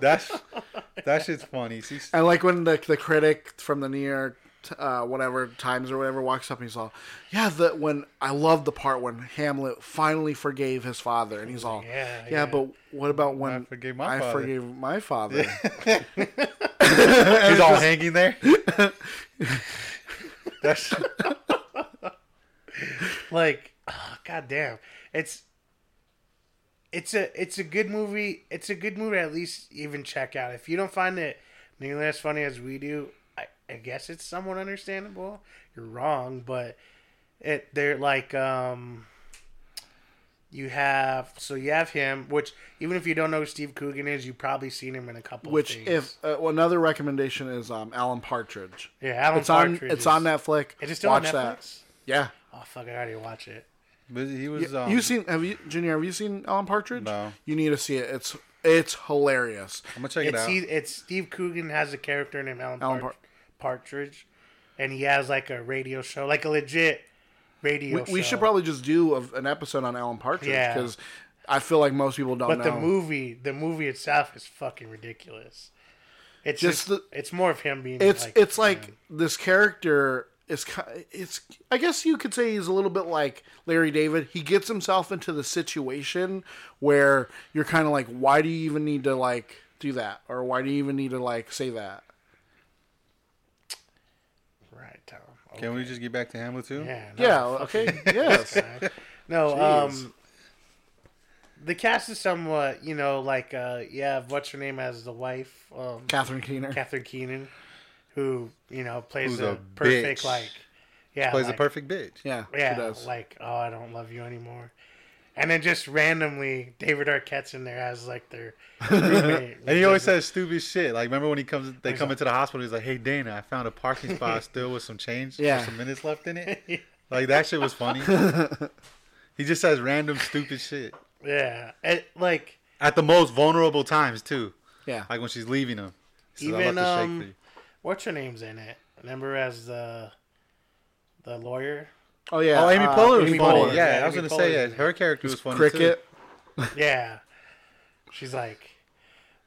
That's that shit's funny. She's... And like when the the critic from the New York uh, whatever Times or whatever walks up and he's all, yeah, the when I love the part when Hamlet finally forgave his father and he's all, yeah, yeah, yeah. But what about when I forgave my I father? Forgave my father? Yeah. He's all hanging there. That's like. Oh, God damn. It's it's a it's a good movie. It's a good movie to at least even check out. If you don't find it nearly as funny as we do, I, I guess it's somewhat understandable. You're wrong, but it they're like um you have so you have him, which even if you don't know who Steve Coogan is, you've probably seen him in a couple. Which of things. If uh, well, another recommendation is um Alan Partridge. Yeah, Alan it's Partridge. On, it's is, on Netflix. Is it still Watch on Netflix? That. Yeah. Oh fuck! I already watched it. But he was. You, um... you seen? Have you, Junior? Have you seen Alan Partridge? No. You need to see it. It's it's hilarious. I'm gonna check it's, it out. He, it's Steve Coogan has a character named Alan, Alan Part- Partridge, and he has like a radio show, like a legit radio. We, show. We should probably just do a, an episode on Alan Partridge because yeah. I feel like most people don't. But know. But the movie, the movie itself is fucking ridiculous. It's just, just the, it's more of him being. It's like, it's like you know, this character. It's, it's. I guess you could say he's a little bit like Larry David. He gets himself into the situation where you're kind of like, why do you even need to like do that, or why do you even need to like say that? Right, Tom. Okay. Can we just get back to Hamlet too? Yeah. No, yeah. Okay. Yes. No. Jeez. Um. The cast is somewhat, you know, like uh, yeah. What's her name as the wife? Um, Catherine Keener. Catherine Keener. Who, you know, plays Who's a, a perfect, bitch. like, yeah. Plays like, a perfect bitch. Yeah, yeah, she does. Like, oh, I don't love you anymore. And then just randomly, David Arquette's in there as, like, their roommate. And he always says stupid shit. Like, remember when he comes, they come into the hospital, he's like, hey, Dana, I found a parking spot still with some change, yeah. some minutes left in it. Yeah. Like, that shit was funny. He just says random stupid shit. Yeah. It, like. At the most vulnerable times, too. Yeah. Like, when she's leaving him. She says, even, I love to shake um, what's her name's in it? Remember as the the lawyer? Oh yeah, oh Amy uh, Poehler was Amy funny. Poehler. Yeah, yeah, I was Amy gonna Poehler say yeah, her character was funny Cricket. Too. Yeah, she's like,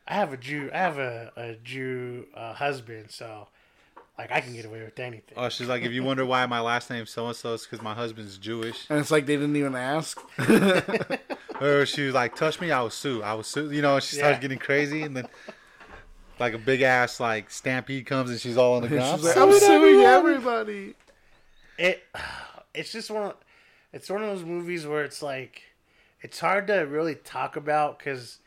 I have a Jew, I have a a Jew uh, husband, so like I can get away with anything. Oh, she's like, if you wonder why my last name's so and so, it's because my husband's Jewish. And it's like they didn't even ask. Or she was like, touch me, I will sue. I will sue. You know, she starts yeah. getting crazy, and then. Like a big ass like stampede comes and she's all on the ground. Like, I'm suing everybody. It, it's just one. It's one of those movies where it's like, it's hard to really talk about because,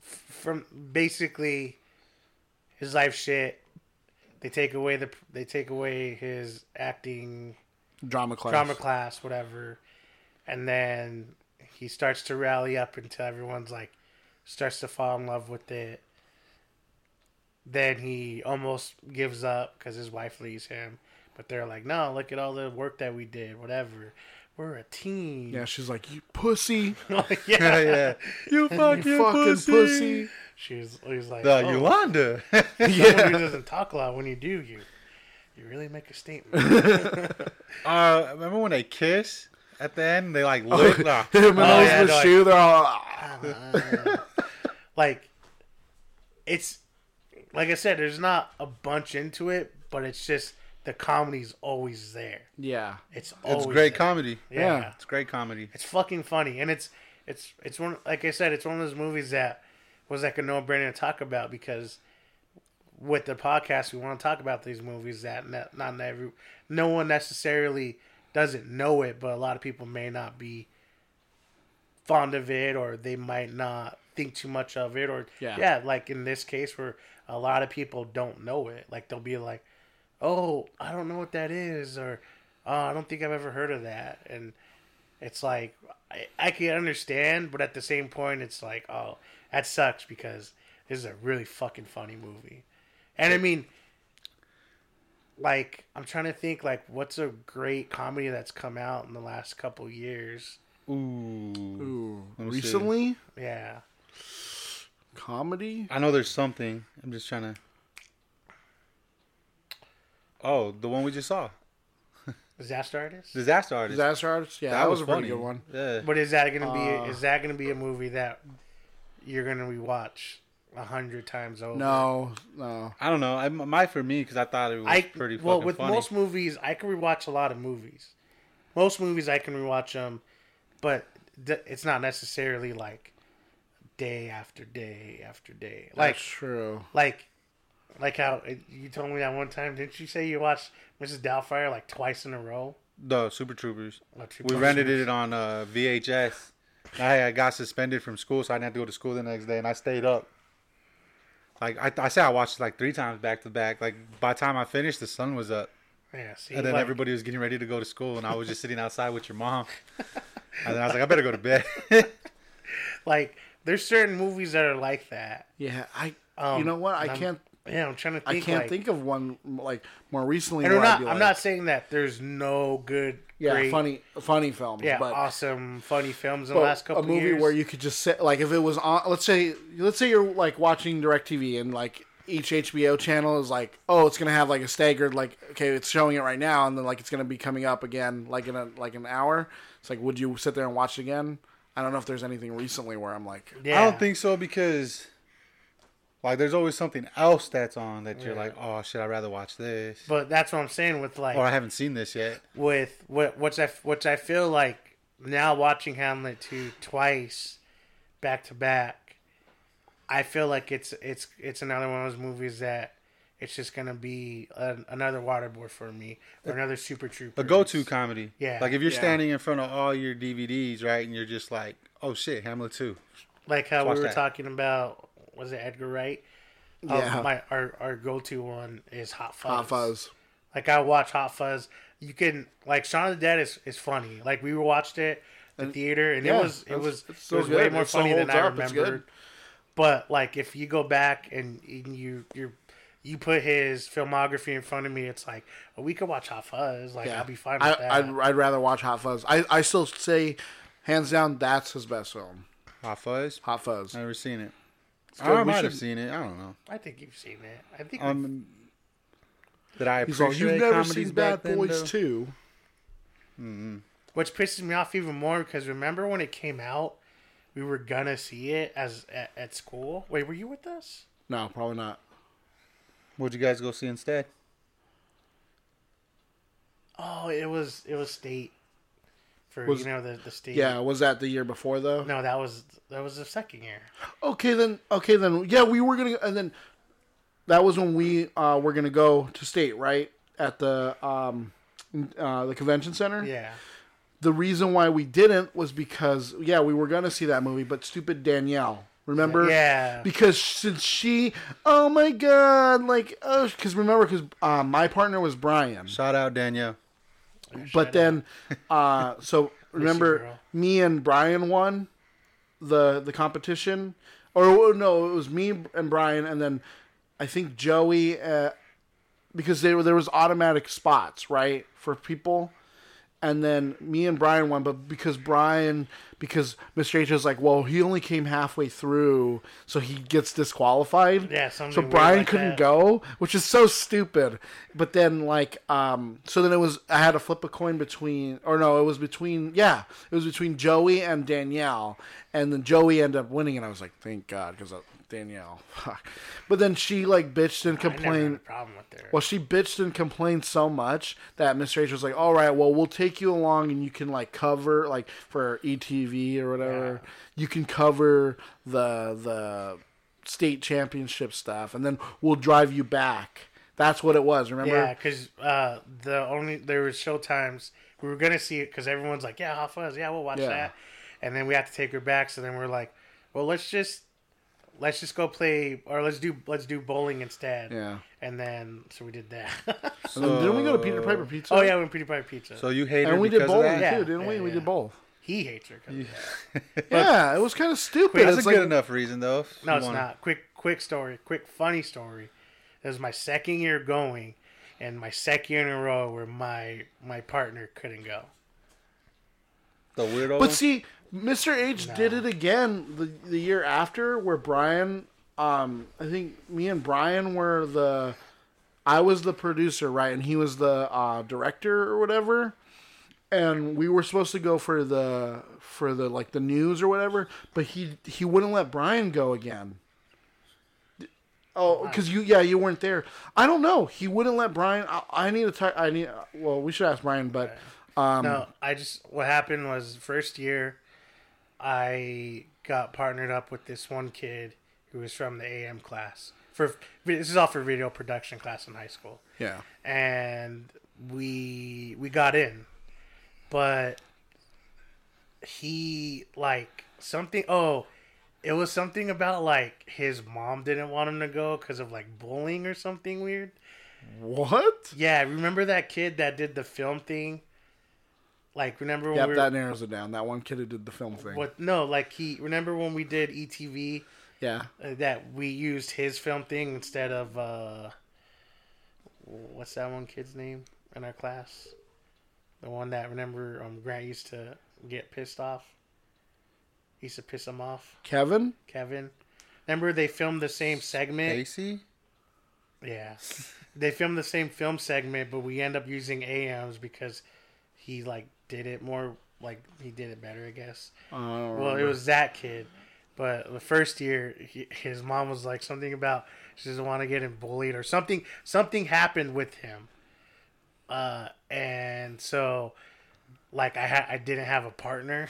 from basically, his life shit. They take away the. They take away his acting. Drama class. Drama class, whatever, and then he starts to rally up until everyone's like, starts to fall in love with it. Then he almost gives up because his wife leaves him. But they're like, no, look at all the work that we did, whatever. We're a team. Yeah, she's like, you pussy. Oh, yeah. yeah, yeah. You fucking, you fucking pussy. pussy. She's, he's like, the oh, Yolanda. Yeah. Who doesn't talk a lot when you do, you you really make a statement. uh, remember when they kiss at the end? They like, look. When oh, oh, yeah, the they're shoe, like, they're all. Uh, like, it's. Like I said, there's not a bunch into it, but it's just the comedy's always there. Yeah, it's always it's great there. comedy. Yeah. yeah, it's great comedy. It's fucking funny, and it's it's it's one like I said, it's one of those movies that was like a no-brainer to talk about because with the podcast, we want to talk about these movies that not, not every, no one necessarily doesn't know it, but a lot of people may not be fond of it, or they might not think too much of it, or yeah, yeah like in this case where a lot of people don't know it, like they'll be like, oh, I don't know what that is, or oh, I don't think I've ever heard of that. And it's like, I, I can understand, but at the same point, it's like, oh, that sucks, because this is a really fucking funny movie. And I mean, like, I'm trying to think, like, what's a great comedy that's come out in the last couple years? Ooh. Ooh. Recently? See. Yeah. Comedy? I know there's something. I'm just trying to... Oh, the one we just saw. Disaster Artist? Disaster Artist. Disaster Artist? Yeah, that, that was, was a pretty good one. Yeah. But is that gonna be uh, is that gonna be a movie that you're gonna rewatch a hundred times over? No, no. I don't know. I, my for me because I thought it was I, pretty well, fucking funny. Well, with most movies, I can rewatch a lot of movies. Most movies I can rewatch them, but th- it's not necessarily like day after day after day. Like, that's true. Like. Like how you told me that one time, didn't you say you watched Missus Doubtfire like twice in a row? The Super Troopers. Oh, we rented it on uh, V H S. I, I got suspended from school, so I didn't have to go to school the next day, and I stayed up. Like I, I said, I watched it like three times back to back. Like by the time I finished, the sun was up. Yeah. See, and then like... everybody was getting ready to go to school, and I was just sitting outside with your mom. And then I was like, I better go to bed. Like there's certain movies that are like that. Yeah, I. Um, you know what? I I'm, can't. Yeah, I'm trying to think. I can't like, think of one, like, more recently. And not, I'm like, not saying that there's no good, yeah, great, funny funny films. Yeah, but, awesome, funny films in the last couple of years. A movie where you could just sit, like, if it was on, let's say, let's say you're, like, watching DirecTV and, like, each H B O channel is like, oh, it's going to have, like, a staggered, like, okay, it's showing it right now, and then, like, it's going to be coming up again, like, in a, like an hour. It's like, would you sit there and watch it again? I don't know if there's anything recently where I'm like... Yeah. I don't think so, because... Like, there's always something else that's on that you're yeah. like, oh, shit, I'd rather watch this. But that's what I'm saying with, like... Or I haven't seen this yet. With, what, what's I, which I feel like now watching Hamlet two twice, back-to-back, I feel like it's it's it's another one of those movies that it's just going to be a, another Waterboy for me, or a, another Super Trooper. A go-to comedy. Yeah. Like, if you're yeah. standing in front of all your D V Ds, right, and you're just like, oh, shit, Hamlet two. Like how we were that. talking about... Was it Edgar Wright? Yeah. Um, my our, our go-to one is Hot Fuzz. Hot Fuzz. Like, I watch Hot Fuzz. You can... Like, Shaun of the Dead is, is funny. Like, we watched it at the theater, and yeah, it was it was, it was way more it's funny than I remembered. But, like, if you go back and, and you you you put his filmography in front of me, it's like, oh, we could watch Hot Fuzz. Like, yeah. I'll be fine with I, that. I'd, I'd rather watch Hot Fuzz. I, I still say, hands down, that's his best film. Hot Fuzz? Hot Fuzz. I've never seen it. Still, I might should... have seen it. I don't know. I think you've seen it. I think um, that I appreciate comedies. You've never seen Bad Boys two. Mm-hmm. Which pisses me off even more, because remember when it came out, we were gonna see it as at, at school. Wait, were you with us? No, probably not. What'd you guys go see instead? Oh, it was it was State. For, was, you know, the, the state. Yeah, was that the year before though? No, that was that was the second year. Okay then. Okay then. Yeah, we were gonna, and then that was when we uh, were gonna go to State, right, at the um, uh, the convention center. Yeah. The reason why we didn't was because yeah we were gonna see that movie, but stupid Danielle. Remember? Yeah. Because since she, oh my god, like, oh, because remember, because uh, my partner was Brian. Shout out Danielle. But then, uh, so remember, me and Brian won the the competition, or no, it was me and Brian, and then I think Joey, uh, because they were there was automatic spots, right, for people, and then me and Brian won, but because Brian, because Mister H was like, well, he only came halfway through, so he gets disqualified. Yeah, so Brian like couldn't that. go, which is so stupid. But then, like, um, so then it was, I had to flip a coin between, or no, it was between, yeah, it was between Joey and Danielle, and then Joey ended up winning, and I was like, thank God, because Danielle, fuck. But then she, like, bitched and complained. I never had a problem with her. Well, she bitched and complained so much that Mister H was like, all right, well, we'll take you along, and you can, like, cover, like, for E T V or whatever, yeah. you can cover the the state championship stuff, and then we'll drive you back. That's what it was. Remember? Yeah, because uh, the only there was show times we were gonna see it because everyone's like, "Yeah, Hot Fuzz, yeah, we'll watch yeah. that," and then we have to take her back. So then we're like, "Well, let's just let's just go play, or let's do let's do bowling instead." Yeah. And then so we did that. So and didn't we go to Peter Piper Pizza? Oh yeah, we went to Peter Piper Pizza. So you hated, and we did bowling too, didn't yeah, we? Yeah. We did both. He hates her. Yeah. yeah, it was kind of stupid. Quick, that's a like, good enough reason, though. No, it's wanna... not. Quick, quick story. Quick, funny story. It was my second year going, and my second year in a row where my my partner couldn't go. The weirdo. But see, Mister H no. did it again the the year after, where Brian. Um, I think me and Brian were the. I was the producer, right, and he was the uh, director or whatever. And we were supposed to go for the for the like the news or whatever, but he he wouldn't let Brian go again. Oh, because you yeah you weren't there. I don't know. He wouldn't let Brian. I, I need to talk. I need. Well, we should ask Brian. But um, no, I just what happened was first year, I got partnered up with this one kid who was from the A M class. For this is all for video production class in high school. Yeah, and we we got in. But he, like, something, oh, it was something about, like, his mom didn't want him to go because of, like, bullying or something weird. What? Yeah, remember that kid that did the film thing? Like, remember when yep, we were... Yep, that narrows it down. That one kid who did the film thing. What? No, like, he, remember when we did E T V? Yeah. Uh, that we used his film thing instead of, uh, what's that one kid's name in our class? The one that, remember, um, Grant used to get pissed off. He used to piss him off. Kevin? Kevin. Remember they filmed the same segment? Spacey? Yeah. They filmed the same film segment, but we end up using A Ms because he, like, did it more, like, he did it better, I guess. Uh, well, it was that kid. But the first year, he, his mom was like, something about she doesn't want to get him bullied or something. Something happened with him. Uh, and so, like, I ha- I didn't have a partner.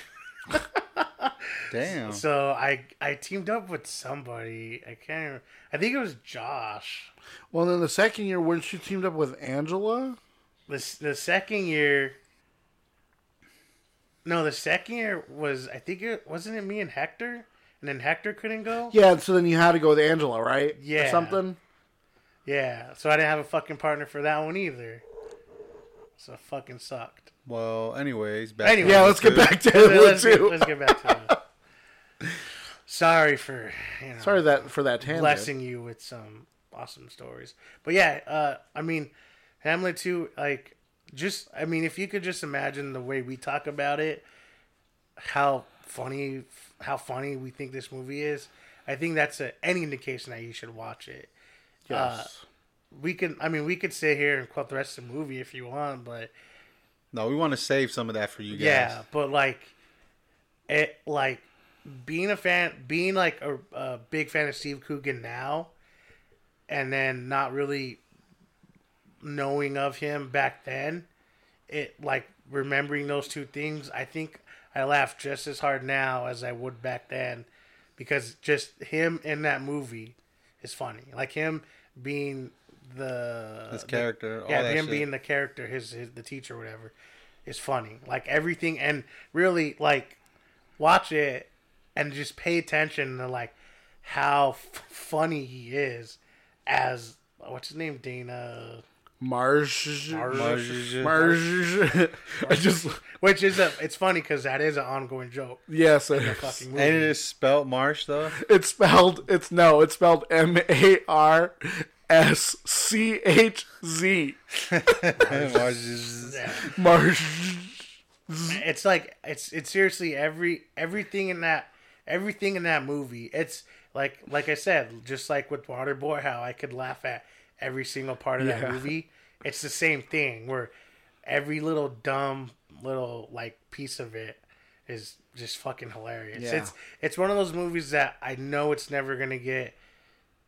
Damn. So I I teamed up with somebody. I can't remember. I think it was Josh. Well, then the second year, weren't you teamed up with Angela? The the second year. No, the second year was, I think it wasn't it me and Hector, and then Hector couldn't go. Yeah, so then you had to go with Angela, right? Yeah. Or something. Yeah. So I didn't have a fucking partner for that one either. So fucking sucked. Well, anyways, back anyway, to yeah, let's get back to let's, get, let's get back to it. Sorry for you know, sorry that for that tangent. Blessing you with some awesome stories. But yeah, uh, I mean, Hamlet two, like, just I mean, if you could just imagine the way we talk about it, how funny, how funny we think this movie is. I think that's a, any indication that you should watch it. Yes. Uh, We can, I mean, we could sit here and quote the rest of the movie if you want, but no, we want to save some of that for you guys. Yeah, but like, it, like being a fan, being like a, a big fan of Steve Coogan now, and then not really knowing of him back then. It like remembering those two things. I think I laugh just as hard now as I would back then, because just him in that movie is funny. Like him being. The his character, the, yeah, all that him shit. being the character, his, his the teacher, or whatever, is funny. Like everything, and really, like watch it and just pay attention to like how f- funny he is as what's his name, Dana Marsh. Marsh. Marsh. I just which is a it's funny because that is an ongoing joke. Yes, it is. Fucking movie. And it is spelled Marsh though. It's spelled. It's no. It's spelled M A R. S C H Z. It's like it's it's seriously every everything in that everything in that movie. It's like like I said, just like with Waterboy, how I could laugh at every single part of yeah. that movie. It's the same thing where every little dumb little like piece of it is just fucking hilarious. Yeah. It's it's one of those movies that I know it's never gonna get.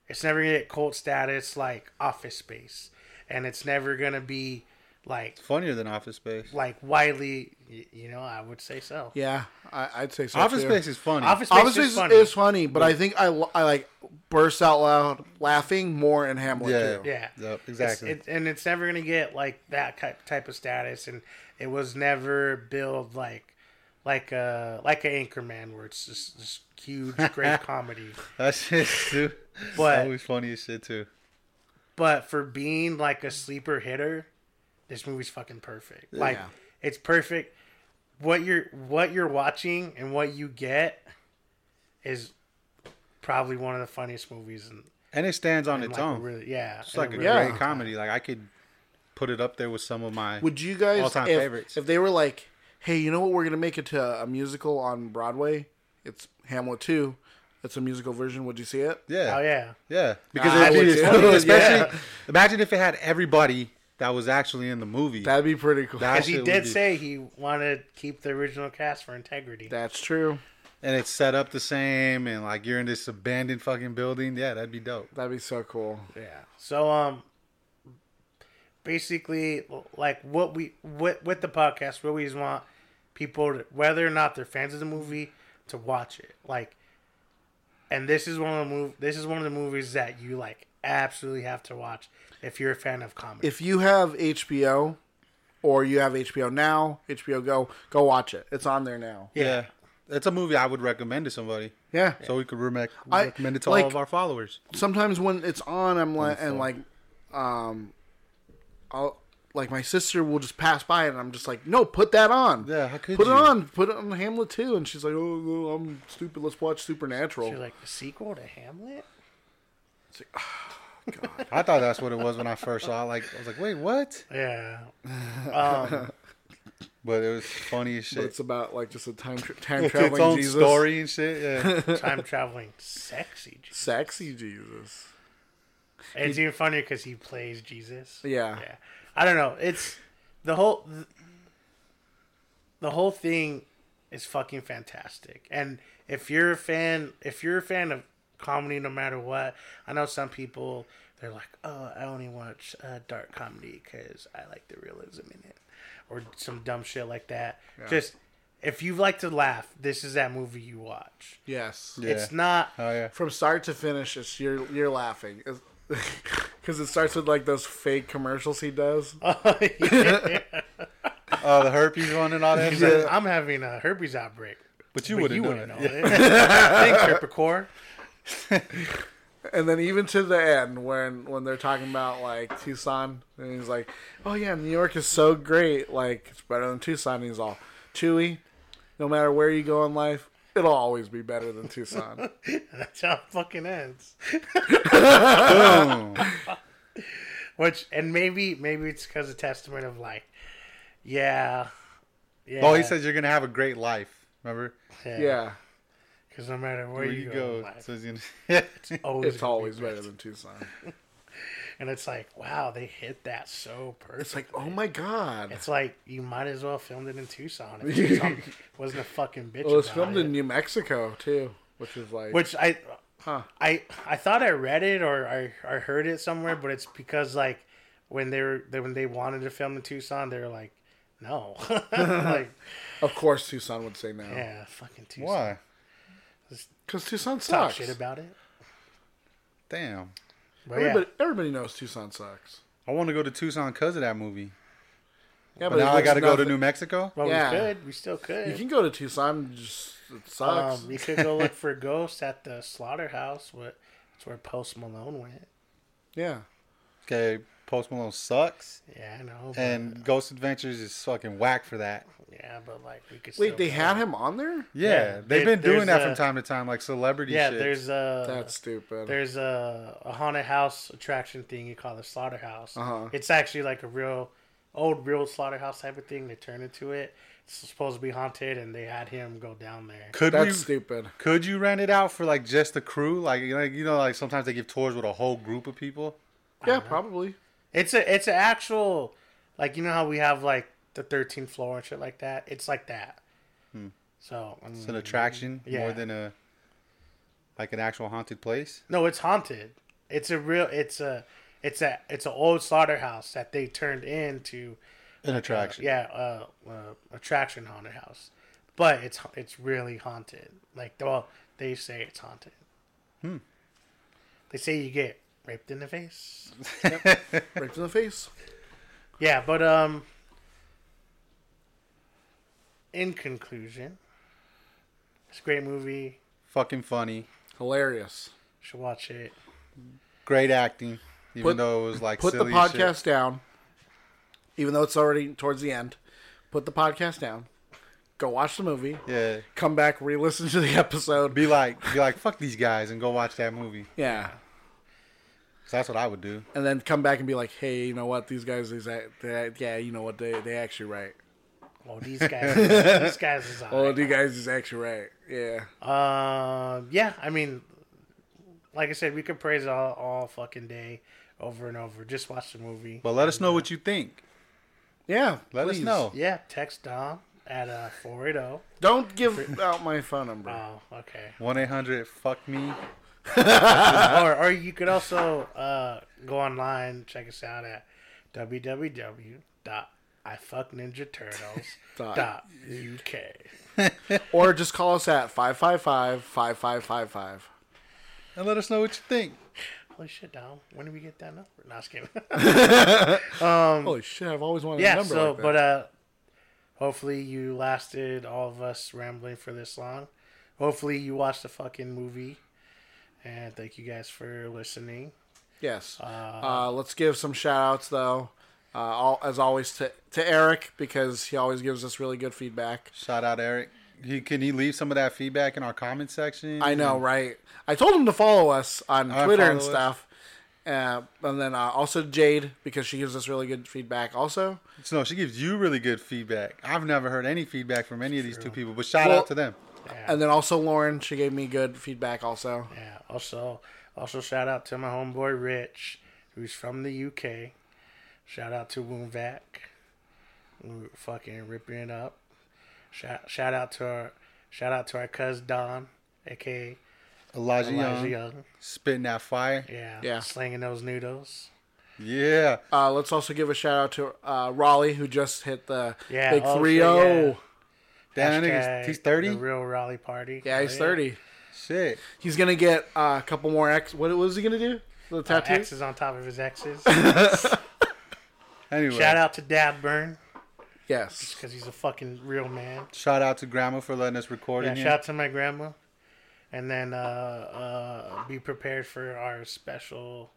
It's never going to get cult status like Office Space. And it's never going to be Like it's funnier than Office Space. Like widely, you know, I would say so. Yeah, I, I'd say so. Office too. Space is funny. Office Space, Office Space is, is, funny. is funny, but yeah. I think I, I like burst out loud laughing more in Hamlet yeah. too. Yeah, yep, exactly. It's, it, and it's never gonna get like that type of status, and it was never billed like like a like an Anchorman, where it's just this huge great comedy. That shit too. But always funny as shit too. But for being like a sleeper hitter, this movie's fucking perfect. Like yeah. it's perfect. What you're what you're watching and what you get is probably one of the funniest movies, and and it stands on its like own. Really, yeah, it's like a really great yeah. comedy. Like I could put it up there with some of my would you guys all time favorites. If they were like, hey, you know what? We're gonna make it to a musical on Broadway. It's Hamlet two. It's a musical version. Would you see it? Yeah. Oh yeah. Yeah. Because uh, it, it, it, especially yeah. imagine if it had everybody that was actually in the movie. That'd be pretty cool. Because he did say he wanted to keep the original cast for integrity. That's true. And it's set up the same, and like you're in this abandoned fucking building. Yeah, that'd be dope. That'd be so cool. Yeah. So um, basically, like what we what with the podcast, we always want people, to, whether or not they're fans of the movie, to watch it. Like, and this is one of the mov- This is one of the movies that you like. Absolutely have to watch if you're a fan of comedy. If you have H B O or you have H B O Now, H B O Go, go watch it. It's on there now. Yeah. yeah. It's a movie I would recommend to somebody. Yeah. So we could re- I, recommend it to like, all of our followers. Sometimes when it's on, I'm like, and like, um, I'll, like my sister will just pass by and I'm just like, no, put that on. Yeah, how could put you? Put it on. Put it on Hamlet too. And she's like, oh, I'm stupid. Let's watch Supernatural. She's like, the sequel to Hamlet? It's like, oh. God. I thought that's what it was when I first saw it. Like, I was like, wait, what? Yeah. Um, but it was funny as shit. But it's about like just a time tra- time traveling its own Jesus story and shit. Yeah. Time traveling sexy Jesus. Sexy Jesus. And it's he, even funnier because he plays Jesus. Yeah. Yeah. I don't know. It's the whole the, the whole thing is fucking fantastic. And if you're a fan, if you're a fan of comedy, no matter what. I know some people, they're like, oh, I only watch uh, dark comedy because I like the realism in it, or some dumb shit like that. Yeah. Just if you like to laugh, this is that movie you watch. Yes, yeah. It's not oh, yeah. from start to finish. It's you're you're laughing because it starts with like those fake commercials he does. Oh, yeah. uh, the herpes one and all that. Yeah. Like, I'm having a herpes outbreak, but you wouldn't know. Yeah. Thanks, Herpicor. And then even to the end when when they're talking about like Tucson, and he's like, oh yeah, New York is so great, like it's better than Tucson, and he's all, Chewy, no matter where you go in life, it'll always be better than Tucson. That's how it fucking ends. Boom. Which, and maybe maybe it's because of testament of like, yeah, yeah. Well, he says you're gonna have a great life, remember? Yeah, yeah. Because no matter where, where you, you go, go so it's, gonna, it's always, it's always better than Tucson. And it's like, wow, they hit that so perfectly. It's like, oh my God. It's like, you might as well filmed it in Tucson. If Tucson wasn't a fucking bitch. Well, it was filmed it. in New Mexico, too, which is like... Which I huh. I, I thought I read it or I, I heard it somewhere, but it's because like when they were when they wanted to film in Tucson, they were like, no. Like, of course Tucson would say no. Yeah, fucking Tucson. Why? Because Tucson sucks. Talk shit about it. Damn. But everybody, yeah. everybody knows Tucson sucks. I want to go to Tucson because of that movie. Yeah, but, but now I got to go to New Mexico? Well, yeah. we could. We still could. You can go to Tucson. Just, it sucks. Um, you could go look for ghosts at the slaughterhouse. That's where Post Malone went. Yeah. Okay, Post Malone sucks. Yeah, I know. And Ghost Adventures is fucking whack for that. Yeah, but like we could. Wait, still they had him on there? Yeah, yeah they've there, been doing that a, from time to time, like celebrity. Yeah, shit. There's a that's stupid. There's a, a haunted house attraction thing you call the slaughterhouse. Uh-huh. It's actually like a real old, real slaughterhouse type of thing. They turned into it. It's supposed to be haunted, and they had him go down there. Could that's we, stupid. Could you rent it out for like just the crew? Like, like you know, like sometimes they give tours with a whole group of people. Yeah, probably. It's a it's an actual, like you know how we have like the thirteenth floor and shit like that. It's like that. Hmm. So I mean, it's an attraction yeah. more than a like an actual haunted place. No, it's haunted. It's a real. It's a. It's a it's an old slaughterhouse that they turned into an attraction. Uh, yeah, uh, uh, attraction haunted house, but it's it's really haunted. Like, well, they say it's haunted. Hmm. They say you get raped in the face. Yep. Raped in the face. Yeah, but um. in conclusion, it's a great movie. Fucking funny, hilarious. You should watch it. Great acting. Even put, though it was like put silly the podcast shit. Down. Even though it's already towards the end, put the podcast down. Go watch the movie. Yeah. Come back, re-listen to the episode. Be like, be like, fuck these guys, and go watch that movie. Yeah. So that's what I would do. And then come back and be like, hey, you know what? These guys, these, they, yeah, you know what? They, they actually right. Oh, these guys, these guys is. All oh, right. These guys is actually right. Yeah. Uh, yeah. I mean, like I said, we could praise it all, all fucking day. Over and over. Just watch the movie. But let us know what you think. Yeah. Let please. us know. Yeah. Text Dom at uh, four eight zero. Don't give out my phone number. Oh, okay. one eight hundred fuck me. or, or you could also uh, go online, check us out at w w w dot i fuck ninja turtles dot u k. Or just call us at five five five, five five five five. And let us know what you think. Holy shit, Dom. When did we get that number? No, I was kidding. um, Holy shit, I've always wanted yeah, a number so, like that. Yeah, so, but uh, hopefully you lasted all of us rambling for this long. Hopefully you watched the fucking movie. And thank you guys for listening. Yes. Uh, uh, let's give some shout-outs, though. Uh, all, as always, to, to Eric, because he always gives us really good feedback. Shout out, Eric. He, can he leave some of that feedback in our comment section? I know, right? I told him to follow us on I Twitter and stuff. Uh, and then uh, also Jade, because she gives us really good feedback also. No, she gives you really good feedback. I've never heard any feedback from any True. of these two people, but shout well, out to them. Yeah. And then also Lauren, she gave me good feedback also. Yeah, also, also shout out to my homeboy Rich, who's from the U K. Shout out to Woonvac. We're fucking ripping it up. Shout, shout out to our shout out to our cousin Don, aka Elijah, Elijah Young. Young, spitting that fire. Yeah, yeah, slinging those noodles. Yeah. Uh, let's also give a shout out to uh, Raleigh, who just hit the yeah, big oh, three zero. That nigga's he's thirty. The real Raleigh party. Yeah, he's oh, yeah. thirty. Shit. He's gonna get uh, a couple more X. What, what was he gonna do? The tattoo uh, X's on top of his X's. Anyway, shout out to Dad Burn. Yes. Because he's a fucking real man. Shout out to Grandma for letting us record yeah, in here. Shout out to my grandma. And then uh, uh, be prepared for our special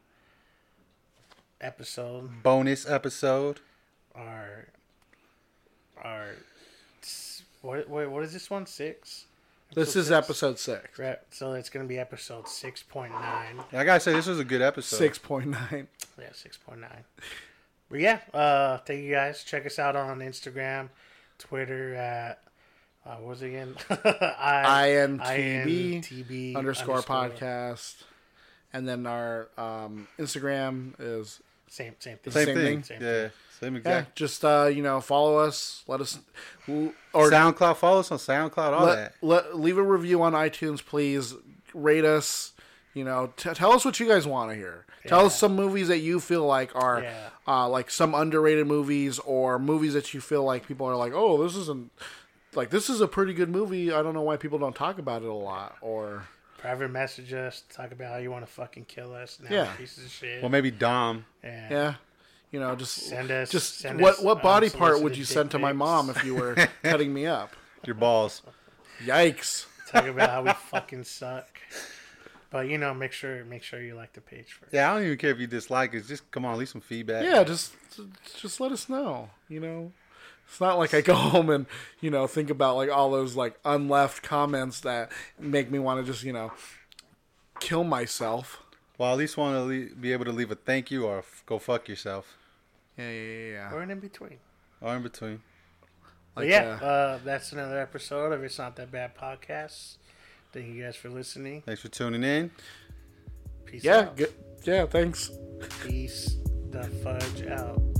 episode. Bonus episode. Our... Our... What, wait, what is this one? Six? Episode this is six? Episode six. Right. So it's going to be episode six point nine. Yeah, I got to say, this was a good episode. six point nine. Yeah, six point nine. But yeah, uh, thank you guys. Check us out on Instagram, Twitter at uh, what was it again? I IMTB underscore podcast, and then our um, Instagram is same same thing same, same thing. thing same yeah thing. same exact. Yeah, just uh, you know, follow us. Let us or SoundCloud follow us on SoundCloud. All let, that. Let, leave a review on iTunes, please. Rate us. You know, t- tell us what you guys want to hear. Yeah. Tell us some movies that you feel like are, yeah. uh, like some underrated movies or movies that you feel like people are like, oh, this isn't, like, this is a pretty good movie. I don't know why people don't talk about it a lot. Or private message us, talk about how you want to fucking kill us. Now, yeah, pieces of shit. Well, maybe Dom. Yeah. yeah. You know, just send us. Just send what us, what body um, part would you send to my mom if you were cutting me up? Your balls. Yikes. Talk about how we fucking suck. But, you know, make sure make sure you like the page first. Yeah, I don't even care if you dislike it. Just, come on, leave some feedback. Yeah, just just let us know, you know. It's not like I go home and, you know, think about, like, all those, like, unleft comments that make me want to just, you know, kill myself. Well, I at least want to le- be able to leave a thank you or f- go fuck yourself. Yeah, yeah, yeah, yeah. Or an in-between. Or in-between. Like, yeah, uh, uh, that's another episode of It's Not That Bad Podcast. Thank you guys for listening. Thanks for tuning in. Peace yeah, out. Good. Yeah, thanks. Peace the fudge out.